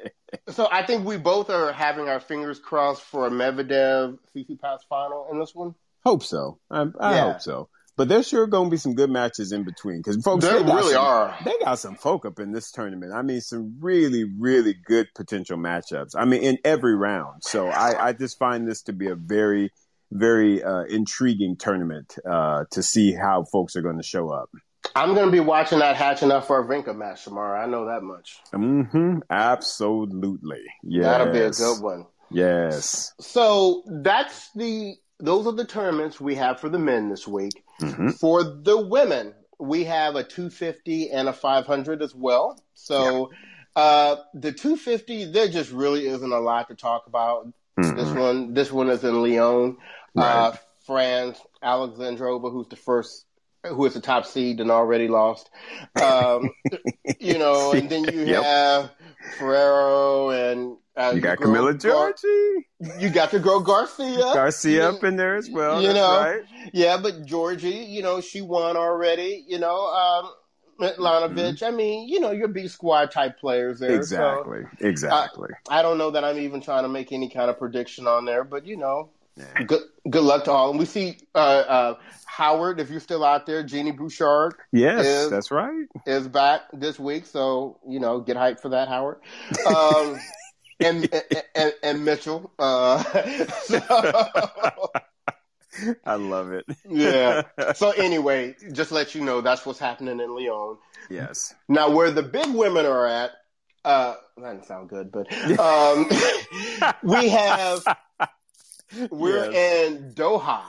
so I think we both are having our fingers crossed for a Medvedev Tsitsipas final in this one. Hope so. I, I yeah. hope so. But there's sure going to be some good matches in between because folks, there really some, are. They got some folk up in this tournament. I mean, some really, really good potential matchups. I mean, in every round. So I, I just find this to be a very, very uh, intriguing tournament uh, to see how folks are going to show up. I'm going to be watching that Hatching Up for a Vinca match tomorrow. I know that much. Mm-hmm. Absolutely. Yes. That'll be a good one. Yes. So that's the. Those are the tournaments we have for the men this week. Mm-hmm. For the women, we have a two fifty and a five hundred as well. So yeah. uh, the two fifty, there just really isn't a lot to talk about. Mm-hmm. This one this one is in Lyon. Right. Uh, Franz Alexandrova, who's the first, who is the top seed and already lost. Um, you know, and then you yep. have Ferrero and... Uh, you got Camila Giorgi. You got to go Garcia. Garcia up in there as well. You know, right. Yeah, but Giorgi, you know, she won already. You know, um, Mitlanovic. Mm-hmm. I mean, you know, your B squad type players there. Exactly. So, exactly. Uh, I don't know that I'm even trying to make any kind of prediction on there, but you know, yeah. good good luck to all. And we see uh, uh, Howard, if you're still out there, Jeannie Bouchard. Yes, is, that's right. Is back this week, so you know, get hyped for that, Howard. Um, And, and and Mitchell. Uh, so, I love it. Yeah. So anyway, just to let you know, that's what's happening in Lyon. Yes. Now, where the big women are at, uh, that didn't sound good, but um, we have, we're yes. in Doha.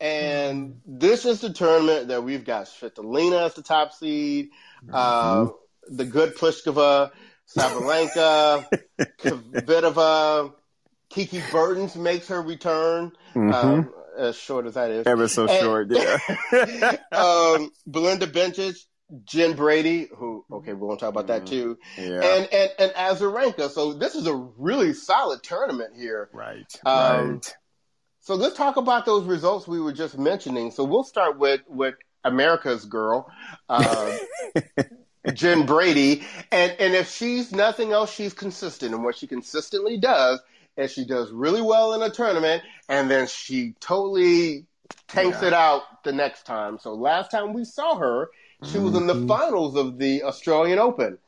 And mm. this is the tournament that we've got Svitolina as the top seed, mm-hmm. uh, the good Pliskova, Sabalenka, Kvitova, Kiki Bertens makes her return, mm-hmm. um, as short as that is. Ever so and, short, yeah. um, Belinda Bencic, Jen Brady, who, okay, we're going to talk about that too, yeah. and, and, and Azarenka. So this is a really solid tournament here. Right, um, right. So let's talk about those results we were just mentioning. So we'll start with, with America's girl. Uh, Jen Brady, and, and if she's nothing else, she's consistent. And what she consistently does is she does really well in a tournament, and then she totally tanks yeah. it out the next time. So last time we saw her, she mm-hmm. was in the finals of the Australian Open.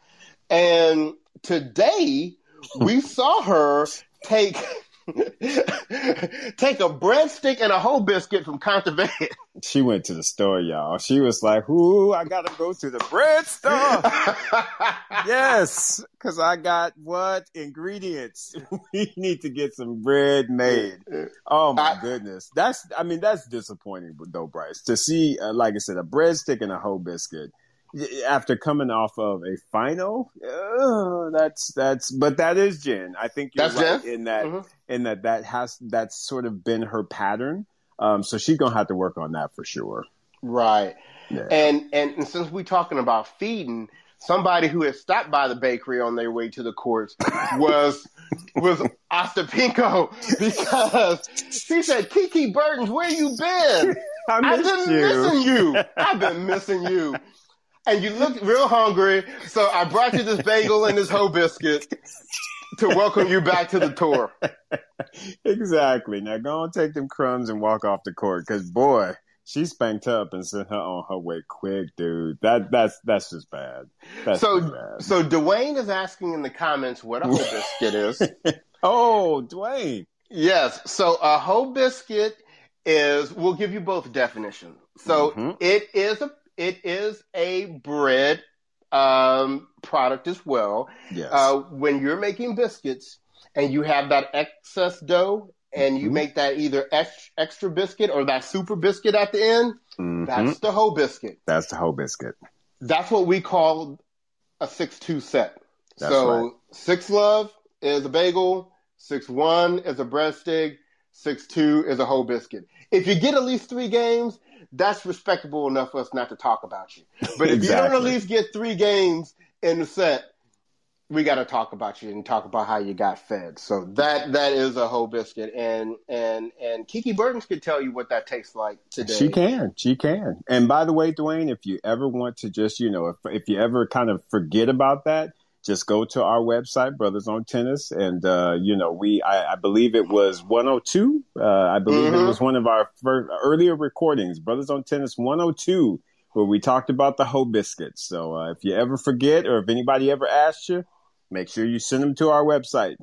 And today, we saw her take take a breadstick and a whole biscuit from Contevan. She went to the store, y'all. She was like, ooh, I gotta go to the bread store. Yes, because I got what? Ingredients. We need to get some bread made. Oh, my I, goodness. That's, I mean, that's disappointing, though, Bryce, to see, uh, like I said, a breadstick and a whole biscuit. After coming off of a final, uh, that's that's, but that is Jen. I think you're that's right Jen? in that mm-hmm. in that that has that's sort of been her pattern. Um, so she's gonna have to work on that for sure. Right. Yeah. And, and and since we're talking about feeding, somebody who had stopped by the bakery on their way to the courts was was Ostapenko, because she said, "Kiki Bertens, where you been? I I've been you. missing you. I've been missing you." And you look real hungry, so I brought you this bagel and this whole biscuit to welcome you back to the tour. Exactly. Now go and take them crumbs and walk off the court, because boy, she spanked up and sent her on her way quick, dude. That that's that's just bad. That's so just bad. So Dwayne is asking in the comments what a whole biscuit is. Oh, Dwayne. Yes. So a whole biscuit is. We'll give you both definitions. So mm-hmm. it is a. It is a bread um, product as well. Yes. Uh, when you're making biscuits and you have that excess dough and mm-hmm. you make that either ex- extra biscuit or that super biscuit at the end, mm-hmm. that's the whole biscuit. That's the whole biscuit. That's what we call a six two set. That's so right. six love is a bagel, six one is a breadstick, six two is a whole biscuit. If you get at least three games, that's respectable enough for us not to talk about you. But if exactly. you don't at least get three games in the set, we got to talk about you and talk about how you got fed. So that that is a whole biscuit. And and and Kiki Burtons could tell you what that tastes like today. She can. She can. And by the way, Dwayne, if you ever want to just, you know, if, if you ever kind of forget about that, just go to our website, Brothers on Tennis. And, uh, you know, we I, I believe it was one oh two. Uh, I believe mm-hmm. it was one of our first, earlier recordings, Brothers on Tennis one oh two, where we talked about the whole biscuit. So uh, if you ever forget or if anybody ever asked you, make sure you send them to our website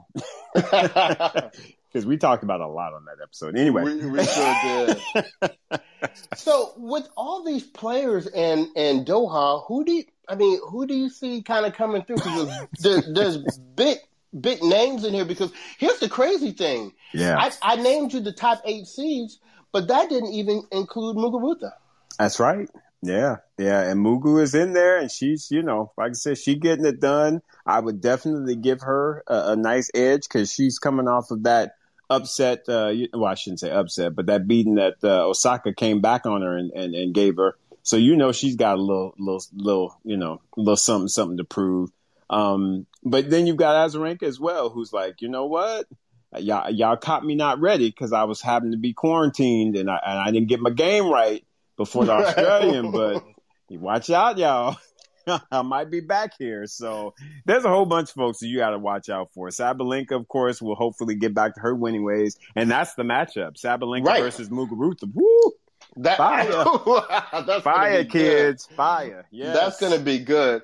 because we talked about a lot on that episode. Anyway, we, we sure did. So, with all these players and and Doha, who do you, I mean? Who do you see kind of coming through? Because there's, there's big big names in here. Because here's the crazy thing. Yeah, I, I named you the top eight seeds, but that didn't even include Muguruza. That's right. Yeah, yeah, and Mugu is in there, and she's, you know, like I said, she getting it done. I would definitely give her a, a nice edge because she's coming off of that upset. Uh, well, I shouldn't say upset, but that beating that uh, Osaka came back on her and, and, and gave her. So you know she's got a little, little, little, you know, little something, something to prove. Um, but then you've got Azarenka as well, who's like, you know what? Y'all, y'all caught me not ready because I was having to be quarantined and I, and I didn't get my game right before the Australian, but watch out, y'all. I might be back here. So there's a whole bunch of folks that you got to watch out for. Sabalenka, of course, will hopefully get back to her winning ways. And that's the matchup. Sabalenka right. versus Muguruza. Woo! That, fire. Fire, kids. Good. Fire. Yes. That's going to be good.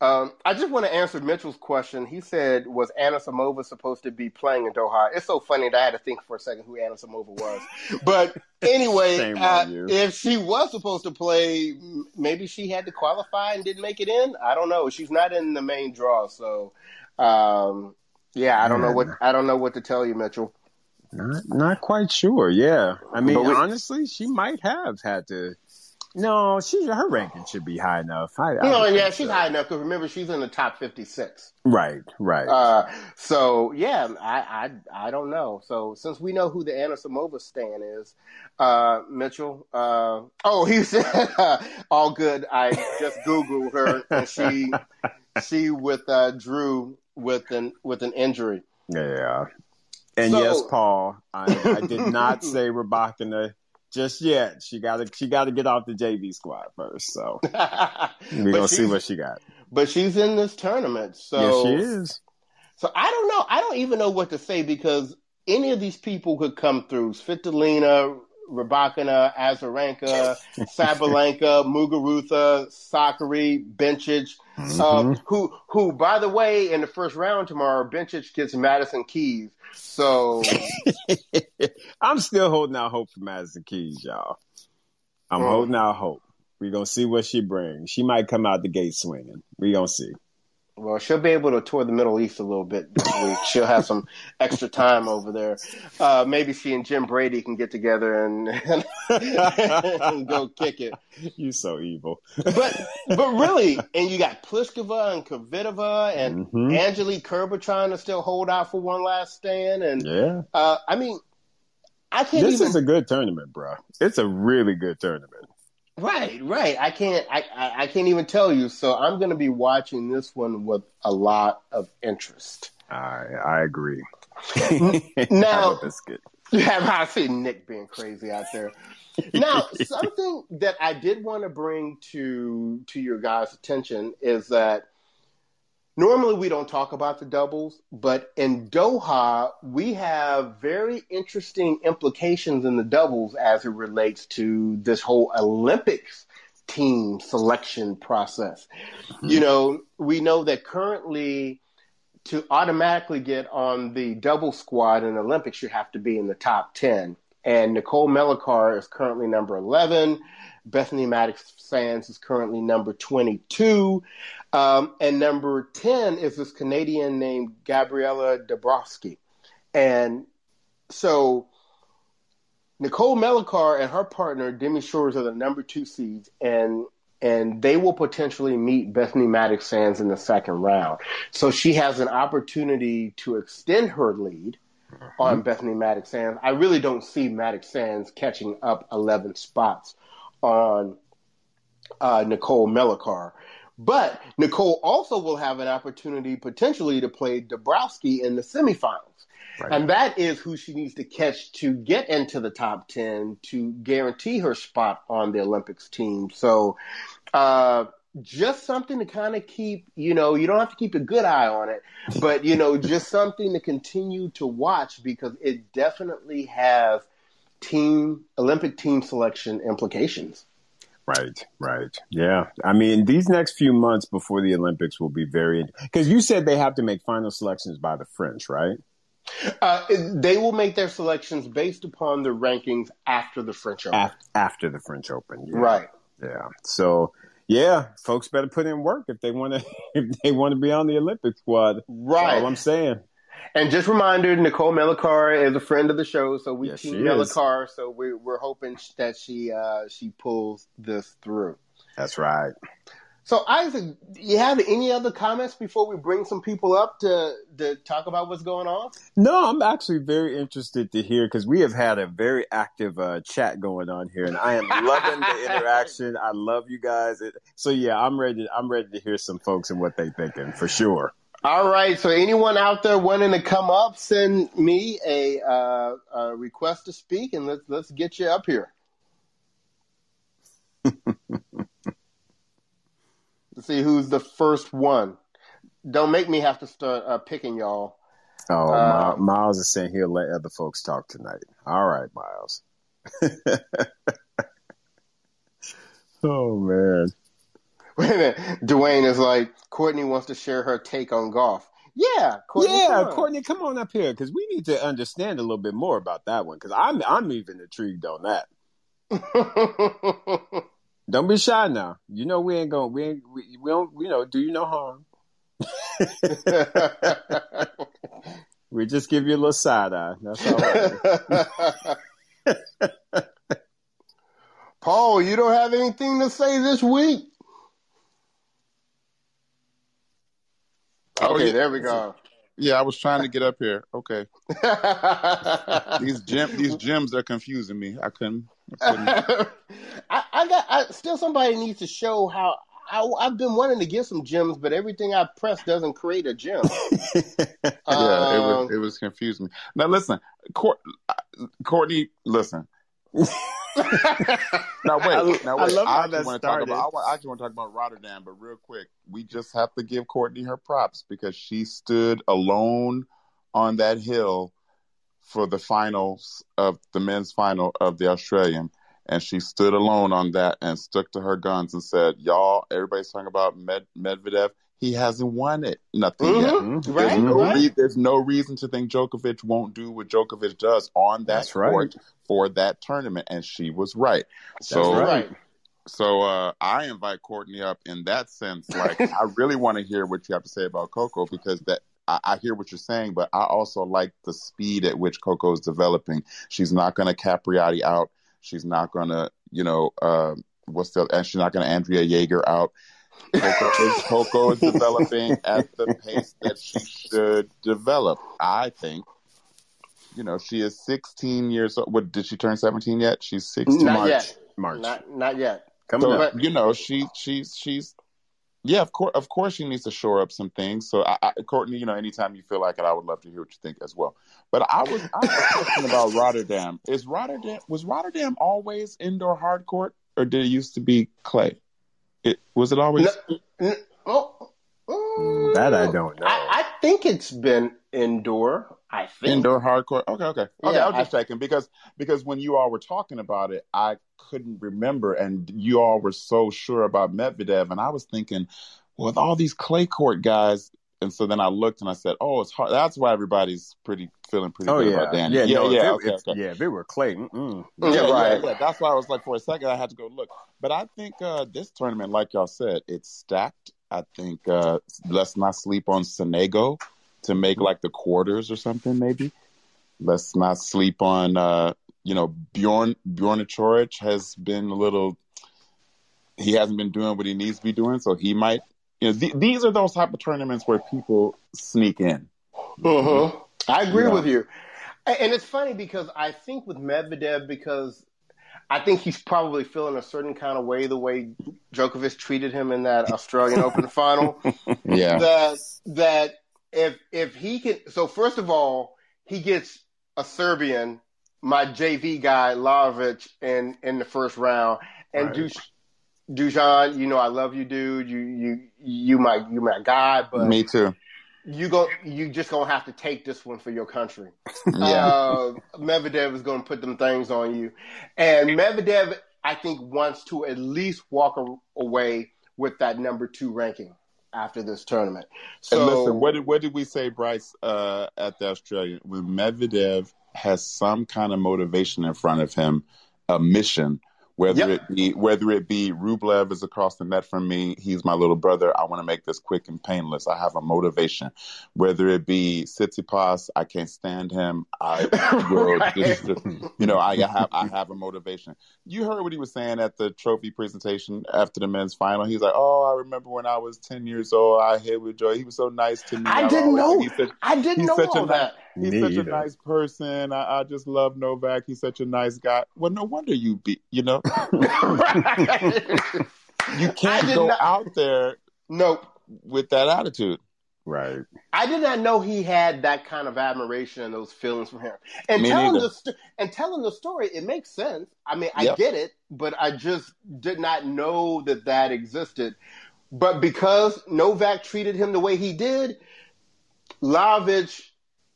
Um, I just want to answer Mitchell's question. He said, was Anna Samova supposed to be playing in Doha? It's so funny that I had to think for a second who Anna Samova was. But anyway, uh, if she was supposed to play, maybe she had to qualify and didn't make it in. I don't know. She's not in the main draw. So, um, yeah, I don't Man. know what I don't know what to tell you, Mitchell. Not, not quite sure. Yeah. I mean, we, honestly, she might have had to. No, she her ranking should be high enough. I, I no, yeah, she's so. high enough because remember she's in the top fifty-six. Right, right. Uh, so yeah, I, I I don't know. So since we know who the Anna Samova stan is, uh, Mitchell. Uh, oh, he said all good. I just Googled her and she she with uh, Drew with an with an injury. Yeah, and so, yes, Paul, I, I did not say Rybakina. Just yet, she got to she got to get off the J V squad first. So we're gonna see what she got. But she's in this tournament, so yes, she is. So I don't know. I don't even know what to say because any of these people could come through: Svitolina, Rybakina, Azarenka, Sabalenka, Muguruza, Sakkari, Bencic. Mm-hmm. Uh, who who? By the way, in the first round tomorrow, Bencic gets Madison Keys. So I'm still holding out hope for Madison Keys, y'all. I'm mm. holding out hope. We're going to see what she brings. She might come out the gate swinging. We're going to see. Well, she'll be able to tour the Middle East a little bit this week. She'll have some extra time over there. Uh, maybe she and Jim Brady can get together and, and, and go kick it. You're so evil. But but really, and you got Pliskova and Kvitova and mm-hmm. Angelique Kerber trying to still hold out for one last stand. And yeah. uh, I mean, I can't this even. This is a good tournament, bro. It's a really good tournament. Right, right. I can't. I, I, I can't even tell you. So I'm going to be watching this one with a lot of interest. I I agree. Now, have a biscuit. I see Nick being crazy out there. Now, something that I did want to bring to to your guys' attention is that normally we don't talk about the doubles, but in Doha we have very interesting implications in the doubles as it relates to this whole Olympics team selection process. Mm-hmm. You know, we know that currently to automatically get on the double squad in Olympics, you have to be in the top ten. And Nicole Melikar is currently number eleven. Bethany Maddox Sands is currently number twenty-two. Um, and number ten is this Canadian named Gabriela Dabrowski. And so Nicole Melikar and her partner, Demi Shores, are the number two seeds, and and they will potentially meet Bethany Maddox Sands in the second round. So she has an opportunity to extend her lead mm-hmm. on Bethany Maddox Sands. I really don't see Maddox Sands catching up eleven spots on uh, Nicole Melikar. But Nicole also will have an opportunity potentially to play Dabrowski in the semifinals. Right. And that is who she needs to catch to get into the top ten to guarantee her spot on the Olympics team. So uh, just something to kind of keep, you know, you don't have to keep a good eye on it, but, you know, just something to continue to watch because it definitely has team Olympic team selection implications. Right, right. Yeah. I mean, these next few months before the Olympics will be very – because you said they have to make final selections by the French, right? Uh, they will make their selections based upon the rankings after the French Open. Af- after the French Open. Yeah. Right. Yeah. So, yeah, folks better put in work if they want to if they want to be on the Olympic squad. Right. That's all I'm saying. And just a reminder, Nicole Melikar is a friend of the show, so we yes, team Melikar. So we're, we're hoping that she uh, she pulls this through. That's right. So, Isaac, you have any other comments before we bring some people up to, to talk about what's going on? No, I'm actually very interested to hear because we have had a very active uh, chat going on here, and I am loving the interaction. I love you guys. It, so, yeah, I'm ready. I'm ready to hear some folks and what they're thinking for sure. All right, so anyone out there wanting to come up, send me a, uh, a request to speak, and let's let's get you up here. Let's see who's the first one. Don't make me have to start uh, picking y'all. Oh, uh, My- Miles is saying he'll let other folks talk tonight. All right, Miles. Oh, man. Wait a minute. Dwayne is like, Courtney wants to share her take on golf. Yeah, Courtney. Yeah, come Courtney, come on up here because we need to understand a little bit more about that one because I'm I'm even intrigued on that. Don't be shy now. You know we ain't going. We ain't, we, we don't. You know, do you no harm? We just give you a little side eye. That's all right. Paul, you don't have anything to say this week. Okay, oh, yeah. There we go. Yeah, I was trying to get up here. Okay. These gem, these gems are confusing me. I couldn't. I, couldn't. I, I got. I, still, somebody needs to show how I, I've been wanting to give some gems, but everything I press doesn't create a gem. yeah, um, it was it was confusing me. Now listen, Court, Courtney, listen. Now wait, now wait. I, I actually want to talk about. I actually want to talk about Rotterdam, but real quick, we just have to give Courtney her props because she stood alone on that hill for the finals of the men's final of the Australian, and she stood alone on that and stuck to her guns and said, "Y'all, everybody's talking about Med- Medvedev. He hasn't won it. Nothing mm-hmm. yet. Right, there's, no right. re- there's no reason to think Djokovic won't do what Djokovic does on that That's court right. for that tournament." And she was right. That's so, right. So uh, I invite Courtney up in that sense. Like, I really want to hear what you have to say about Coco because that I, I hear what you're saying, but I also like the speed at which Coco is developing. She's not going to Capriati out. She's not going to, you know, uh, what's the? And she's not going to Andrea Jaeger out. Coco is, Coco is developing at the pace that she should develop. I think, you know, she is sixteen years old. What, did she turn seventeen yet? She's sixteen. Not March. Yet. March. Not, not yet. Coming so, up. But, you know, she, she's, she's, yeah, of course, of course she needs to shore up some things. So, I, I, Courtney, you know, anytime you feel like it, I would love to hear what you think as well. But I was, I was talking about Rotterdam. Is Rotterdam, was Rotterdam always indoor hard court or did it used to be clay? It, was it always? No, no, oh, oh, that I don't know. I, I think it's been indoor. I think indoor hardcore. Okay, okay, okay. Yeah, I was just I, checking because because when you all were talking about it, I couldn't remember, and you all were so sure about Medvedev, and I was thinking, well, with all these clay court guys, and so then I looked and I said, oh, it's hard. That's why everybody's pretty feeling pretty oh, good yeah. about Danny. Yeah, yeah, no, yeah. If, okay, if, okay. Yeah, if it were clay. Mm-mm. Yeah, yeah, right. Yeah, yeah. That's why I was like, for a second, I had to go look. But I think uh, this tournament, like y'all said, it's stacked. I think uh, let's not sleep on Senego to make like the quarters or something, maybe. Let's not sleep on, uh, you know, Bjorn, Bjorn Choric has been a little, he hasn't been doing what he needs to be doing, so he might. You know, th- these are those type of tournaments where people sneak in. Uh-huh. I agree yeah. with you. And it's funny because I think with Medvedev, because I think he's probably feeling a certain kind of way, the way Djokovic treated him in that Australian Open final. Yeah. That, that if if he can – so first of all, he gets a Serbian, my J V guy, Lavic, in, in the first round. And right. du- Dujan, you know I love you, dude. You you you my, you my guy. But me too. You go. You just gonna have to take this one for your country. Yeah. Uh, Medvedev is gonna put them things on you, and Medvedev, I think, wants to at least walk a- away with that number two ranking after this tournament. So, and listen, what did what did we say, Bryce, uh, at the Australian? When Medvedev has some kind of motivation in front of him, a mission. Whether yep. it be whether it be Rublev is across the net from me, he's my little brother, I want to make this quick and painless. I have a motivation. Whether it be Tsitsipas, I can't stand him. I will, right. just, you know, I have I have a motivation. You heard what he was saying at the trophy presentation after the men's final. He's like, "Oh, I remember when I was ten years old, I hit with Joy. He was so nice to me. I, I didn't know. Said, I didn't know all that. Nice, He's me such either. a nice person. I, I just love Novak. He's such a nice guy." Well, no wonder you beat, you know. You can't go not, out there nope. with that attitude. Right. I did not know he had that kind of admiration and those feelings for him. And, telling the, and telling the story, it makes sense. I mean, I yep. get it, but I just did not know that that existed. But because Novak treated him the way he did, Lavic...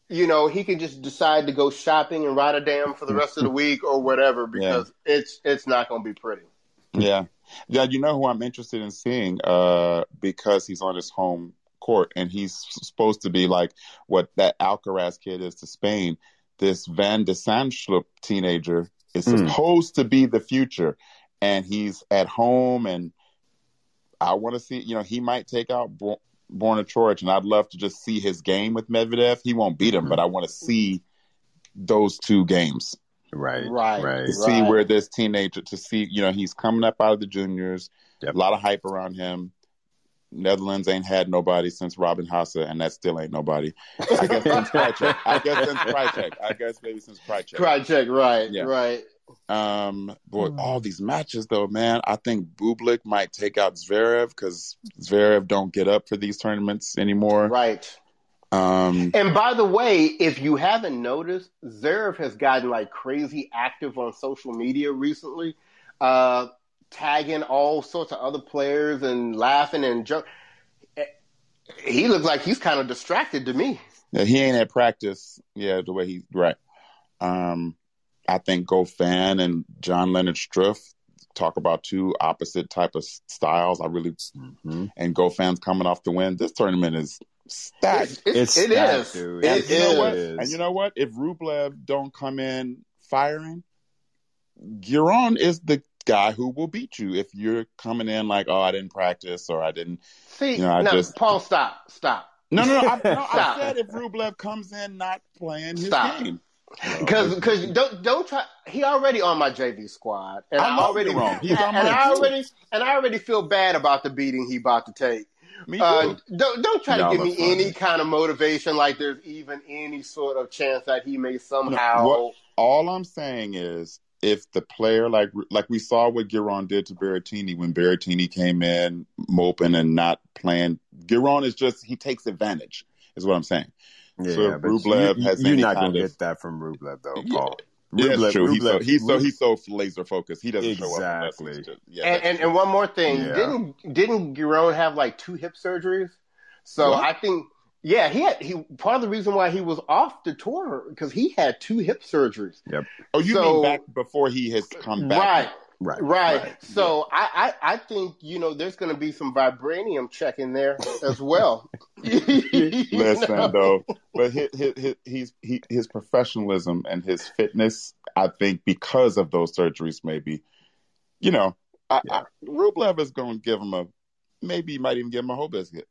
You know, he can just decide to go shopping in Rotterdam for the rest of the week or whatever, because yeah. it's it's not going to be pretty. Yeah. Yeah, you know who I'm interested in seeing uh, because he's on his home court and he's supposed to be like what that Alcaraz kid is to Spain. This Van de Sanschlup teenager is mm. supposed to be the future, and he's at home, and I want to see, you know, he might take out... Bo- Borna Choric, and I'd love to just see his game with Medvedev. He won't beat him, but I want to see those two games. Right, right, right. To see right. where this teenager, to see, you know, he's coming up out of the juniors. Yep. A lot of hype around him. Netherlands ain't had nobody since Robin Haase, and that still ain't nobody. I guess since Krajicek. I guess since Krajicek. I guess maybe since Krajicek. Krajicek, right, yeah. right. Um, boy, all these matches though, man. I think Bublik might take out Zverev because Zverev don't get up for these tournaments anymore, right? Um, and by the way, if you haven't noticed, Zverev has gotten like crazy active on social media recently, uh, tagging all sorts of other players and laughing and joking. He looks like he's kind of distracted to me. Yeah, he ain't at practice. Yeah, the way he right. Um. I think Goffin and John Leonard Struff talk about two opposite type of styles. I really mm-hmm. and Goffin's coming off the win. This tournament is stacked. It's, it's, it's stacked, is. Dude. It, it is. What? And you know what? If Rublev don't come in firing, Giron is the guy who will beat you. If you're coming in like, oh, I didn't practice or I didn't. See, you know, I no, just... Paul, stop, stop. No, no, no. I, no I said if Rublev comes in not playing his stop. game. Because, because don't don't try. He already on my J V squad, and I, I already wrong. He's on and I already and I already feel bad about the beating he about to take. Me too. Uh, don't don't try Y'all to give me funny. any kind of motivation. Like there's even any sort of chance that he may somehow. What, all I'm saying is, if the player like like we saw what Giron did to Berrettini when Berrettini came in moping and not playing, Giron is just he takes advantage. Is what I'm saying. Yeah, so Rublev you, has you're not gonna of, get that from Rublev though, Paul. Yeah, Rublev, that's true. Rublev, he's so he's so he's so laser focused. He doesn't exactly. show up. Just, yeah, and, and and one more thing, yeah. didn't didn't Giron have like two hip surgeries? So what? I think yeah, he had he part of the reason why he was off the tour because he had two hip surgeries. Yep. Oh, you so, mean back before he has come back? Right. Right, right, right. So yeah. I, I, I think, you know, there's going to be some vibranium check in there as well. Listen, know? though, but his, his, his, his, his professionalism and his fitness, I think because of those surgeries, maybe, you know, I, yeah. I, Rublev is going to give him a, maybe he might even give him a whole biscuit.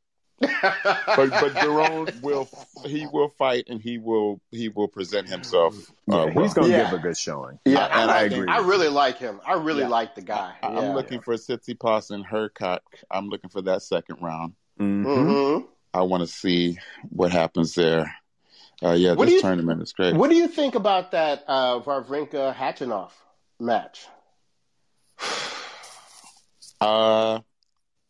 but but Giron will he will fight and he will he will present himself. Uh, yeah, he's gonna yeah. give a good showing. Yeah, I, and I, I agree. I really like him. I really yeah. like the guy. I, I, yeah. I'm looking yeah. for Tsitsipas and Hercott. I'm looking for that second round. Mm-hmm. Mm-hmm. I want to see what happens there. Uh, yeah, what this you, tournament is great. What do you think about that uh, Vavrinka Hatchinoff match? Uh,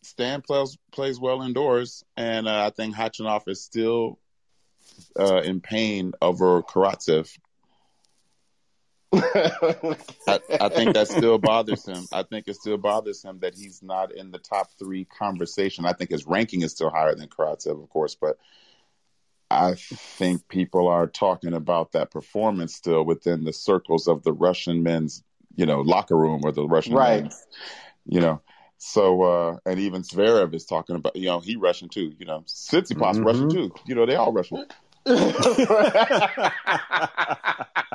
Stan plays plays well indoors, and uh, I think Khachanov is still uh, in pain over Karatsev. I, I think that still bothers him. I think it still bothers him that he's not in the top three conversation. I think his ranking is still higher than Karatsev, of course, but I think people are talking about that performance still within the circles of the Russian men's, you know, locker room or the Russian right. men's, you know. So, uh, and even Zverev is talking about, you know, he Russian too, you know. Tsitsipas mm-hmm. Russian too. You know, they all Russian.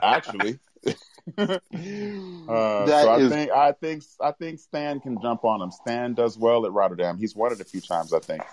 Actually. uh, so I is... think I think I think Stan can jump on him. Stan does well at Rotterdam. He's won it a few times, I think.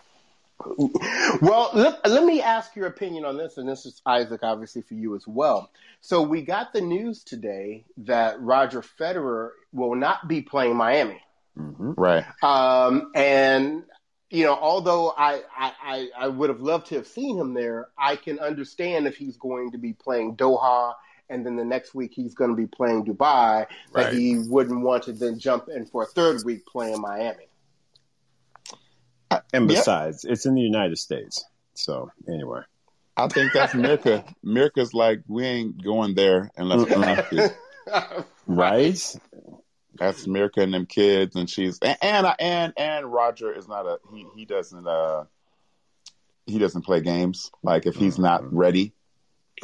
Well, let, let me ask your opinion on this, and this is, Isaac, obviously for you as well. So we got the news today that Roger Federer will not be playing Miami. Mm-hmm. Right. Um, and, you know, although I, I, I would have loved to have seen him there, I can understand if he's going to be playing Doha and then the next week he's going to be playing Dubai, right. that he wouldn't want to then jump in for a third week playing Miami. And besides, yep. it's in the United States. So, anyway. I think that's Mirka. Mirka's like, we ain't going there unless we have to. Right? That's Mirka and them kids, and she's and and and, and Roger is not a he, he doesn't uh he doesn't play games. Like if he's not ready,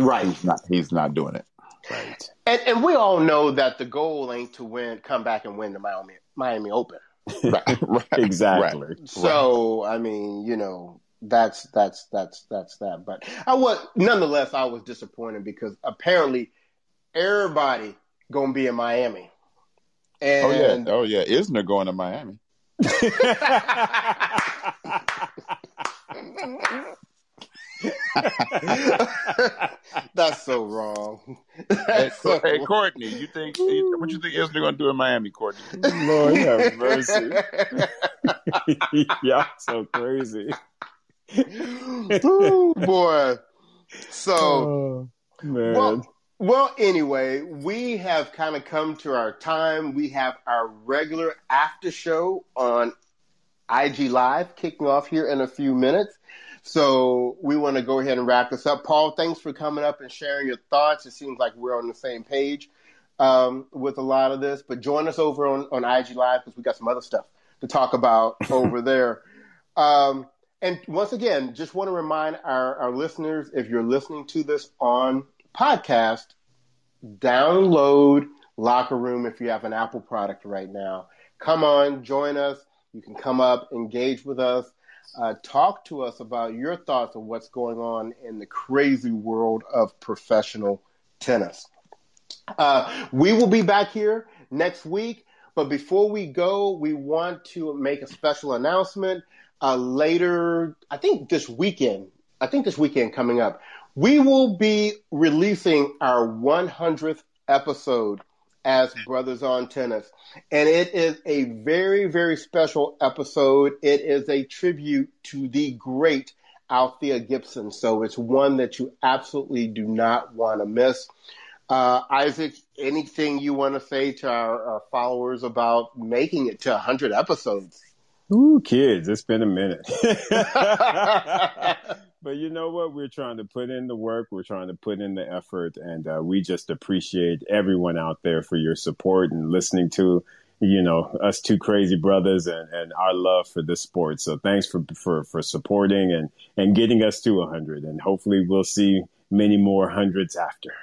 right? He's not he's not doing it. Right. And and we all know that the goal ain't to win, come back and win the Miami Miami Open. Right. Right. Exactly. Right. So right. I mean, you know, that's that's that's that's that. But I was nonetheless I was disappointed because apparently everybody gonna be in Miami. And... Oh, yeah. Oh, yeah. Isner going to Miami. That's so wrong. That's hey, so... hey, Courtney, you think what you think Isner going to do in Miami, Courtney? Lord have mercy. Y'all so crazy. Ooh, boy. So, oh, man. Well, Well, anyway, we have kind of come to our time. We have our regular after show on I G Live kicking off here in a few minutes. So we want to go ahead and wrap this up. Paul, thanks for coming up and sharing your thoughts. It seems like we're on the same page um, with a lot of this. But join us over on, on I G Live because we got some other stuff to talk about over there. Um, and once again, just want to remind our, our listeners, if you're listening to this on podcast, download Locker Room if you have an Apple product right now. Come on, join us. You can come up, engage with us, uh, talk to us about your thoughts on what's going on in the crazy world of professional tennis. Uh, we will be back here next week, but before we go, we want to make a special announcement uh, later, I think this weekend, I think this weekend coming up, we will be releasing our one hundredth episode as Brothers on Tennis. And it is a very, very special episode. It is a tribute to the great Althea Gibson. So it's one that you absolutely do not want to miss. Uh, Isaac, anything you want to say to our, our followers about making it to one hundred episodes? Ooh, kids, it's been a minute. But you know what? We're trying to put in the work. We're trying to put in the effort. And uh, we just appreciate everyone out there for your support and listening to, you know, us two crazy brothers and, and our love for this sport. So thanks for, for, for supporting and, and getting us to one hundred. And hopefully we'll see many more hundreds after.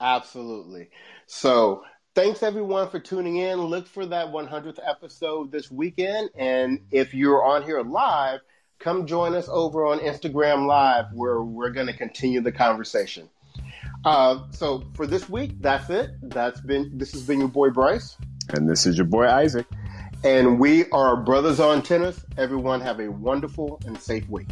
Absolutely. So thanks, everyone, for tuning in. Look for that one hundredth episode this weekend. And if you're on here live, come join us over on Instagram Live where we're going to continue the conversation. Uh, so for this week, that's it. That's been. This has been your boy, Bryce. And this is your boy, Isaac. And we are Brothers on Tennis. Everyone have a wonderful and safe week.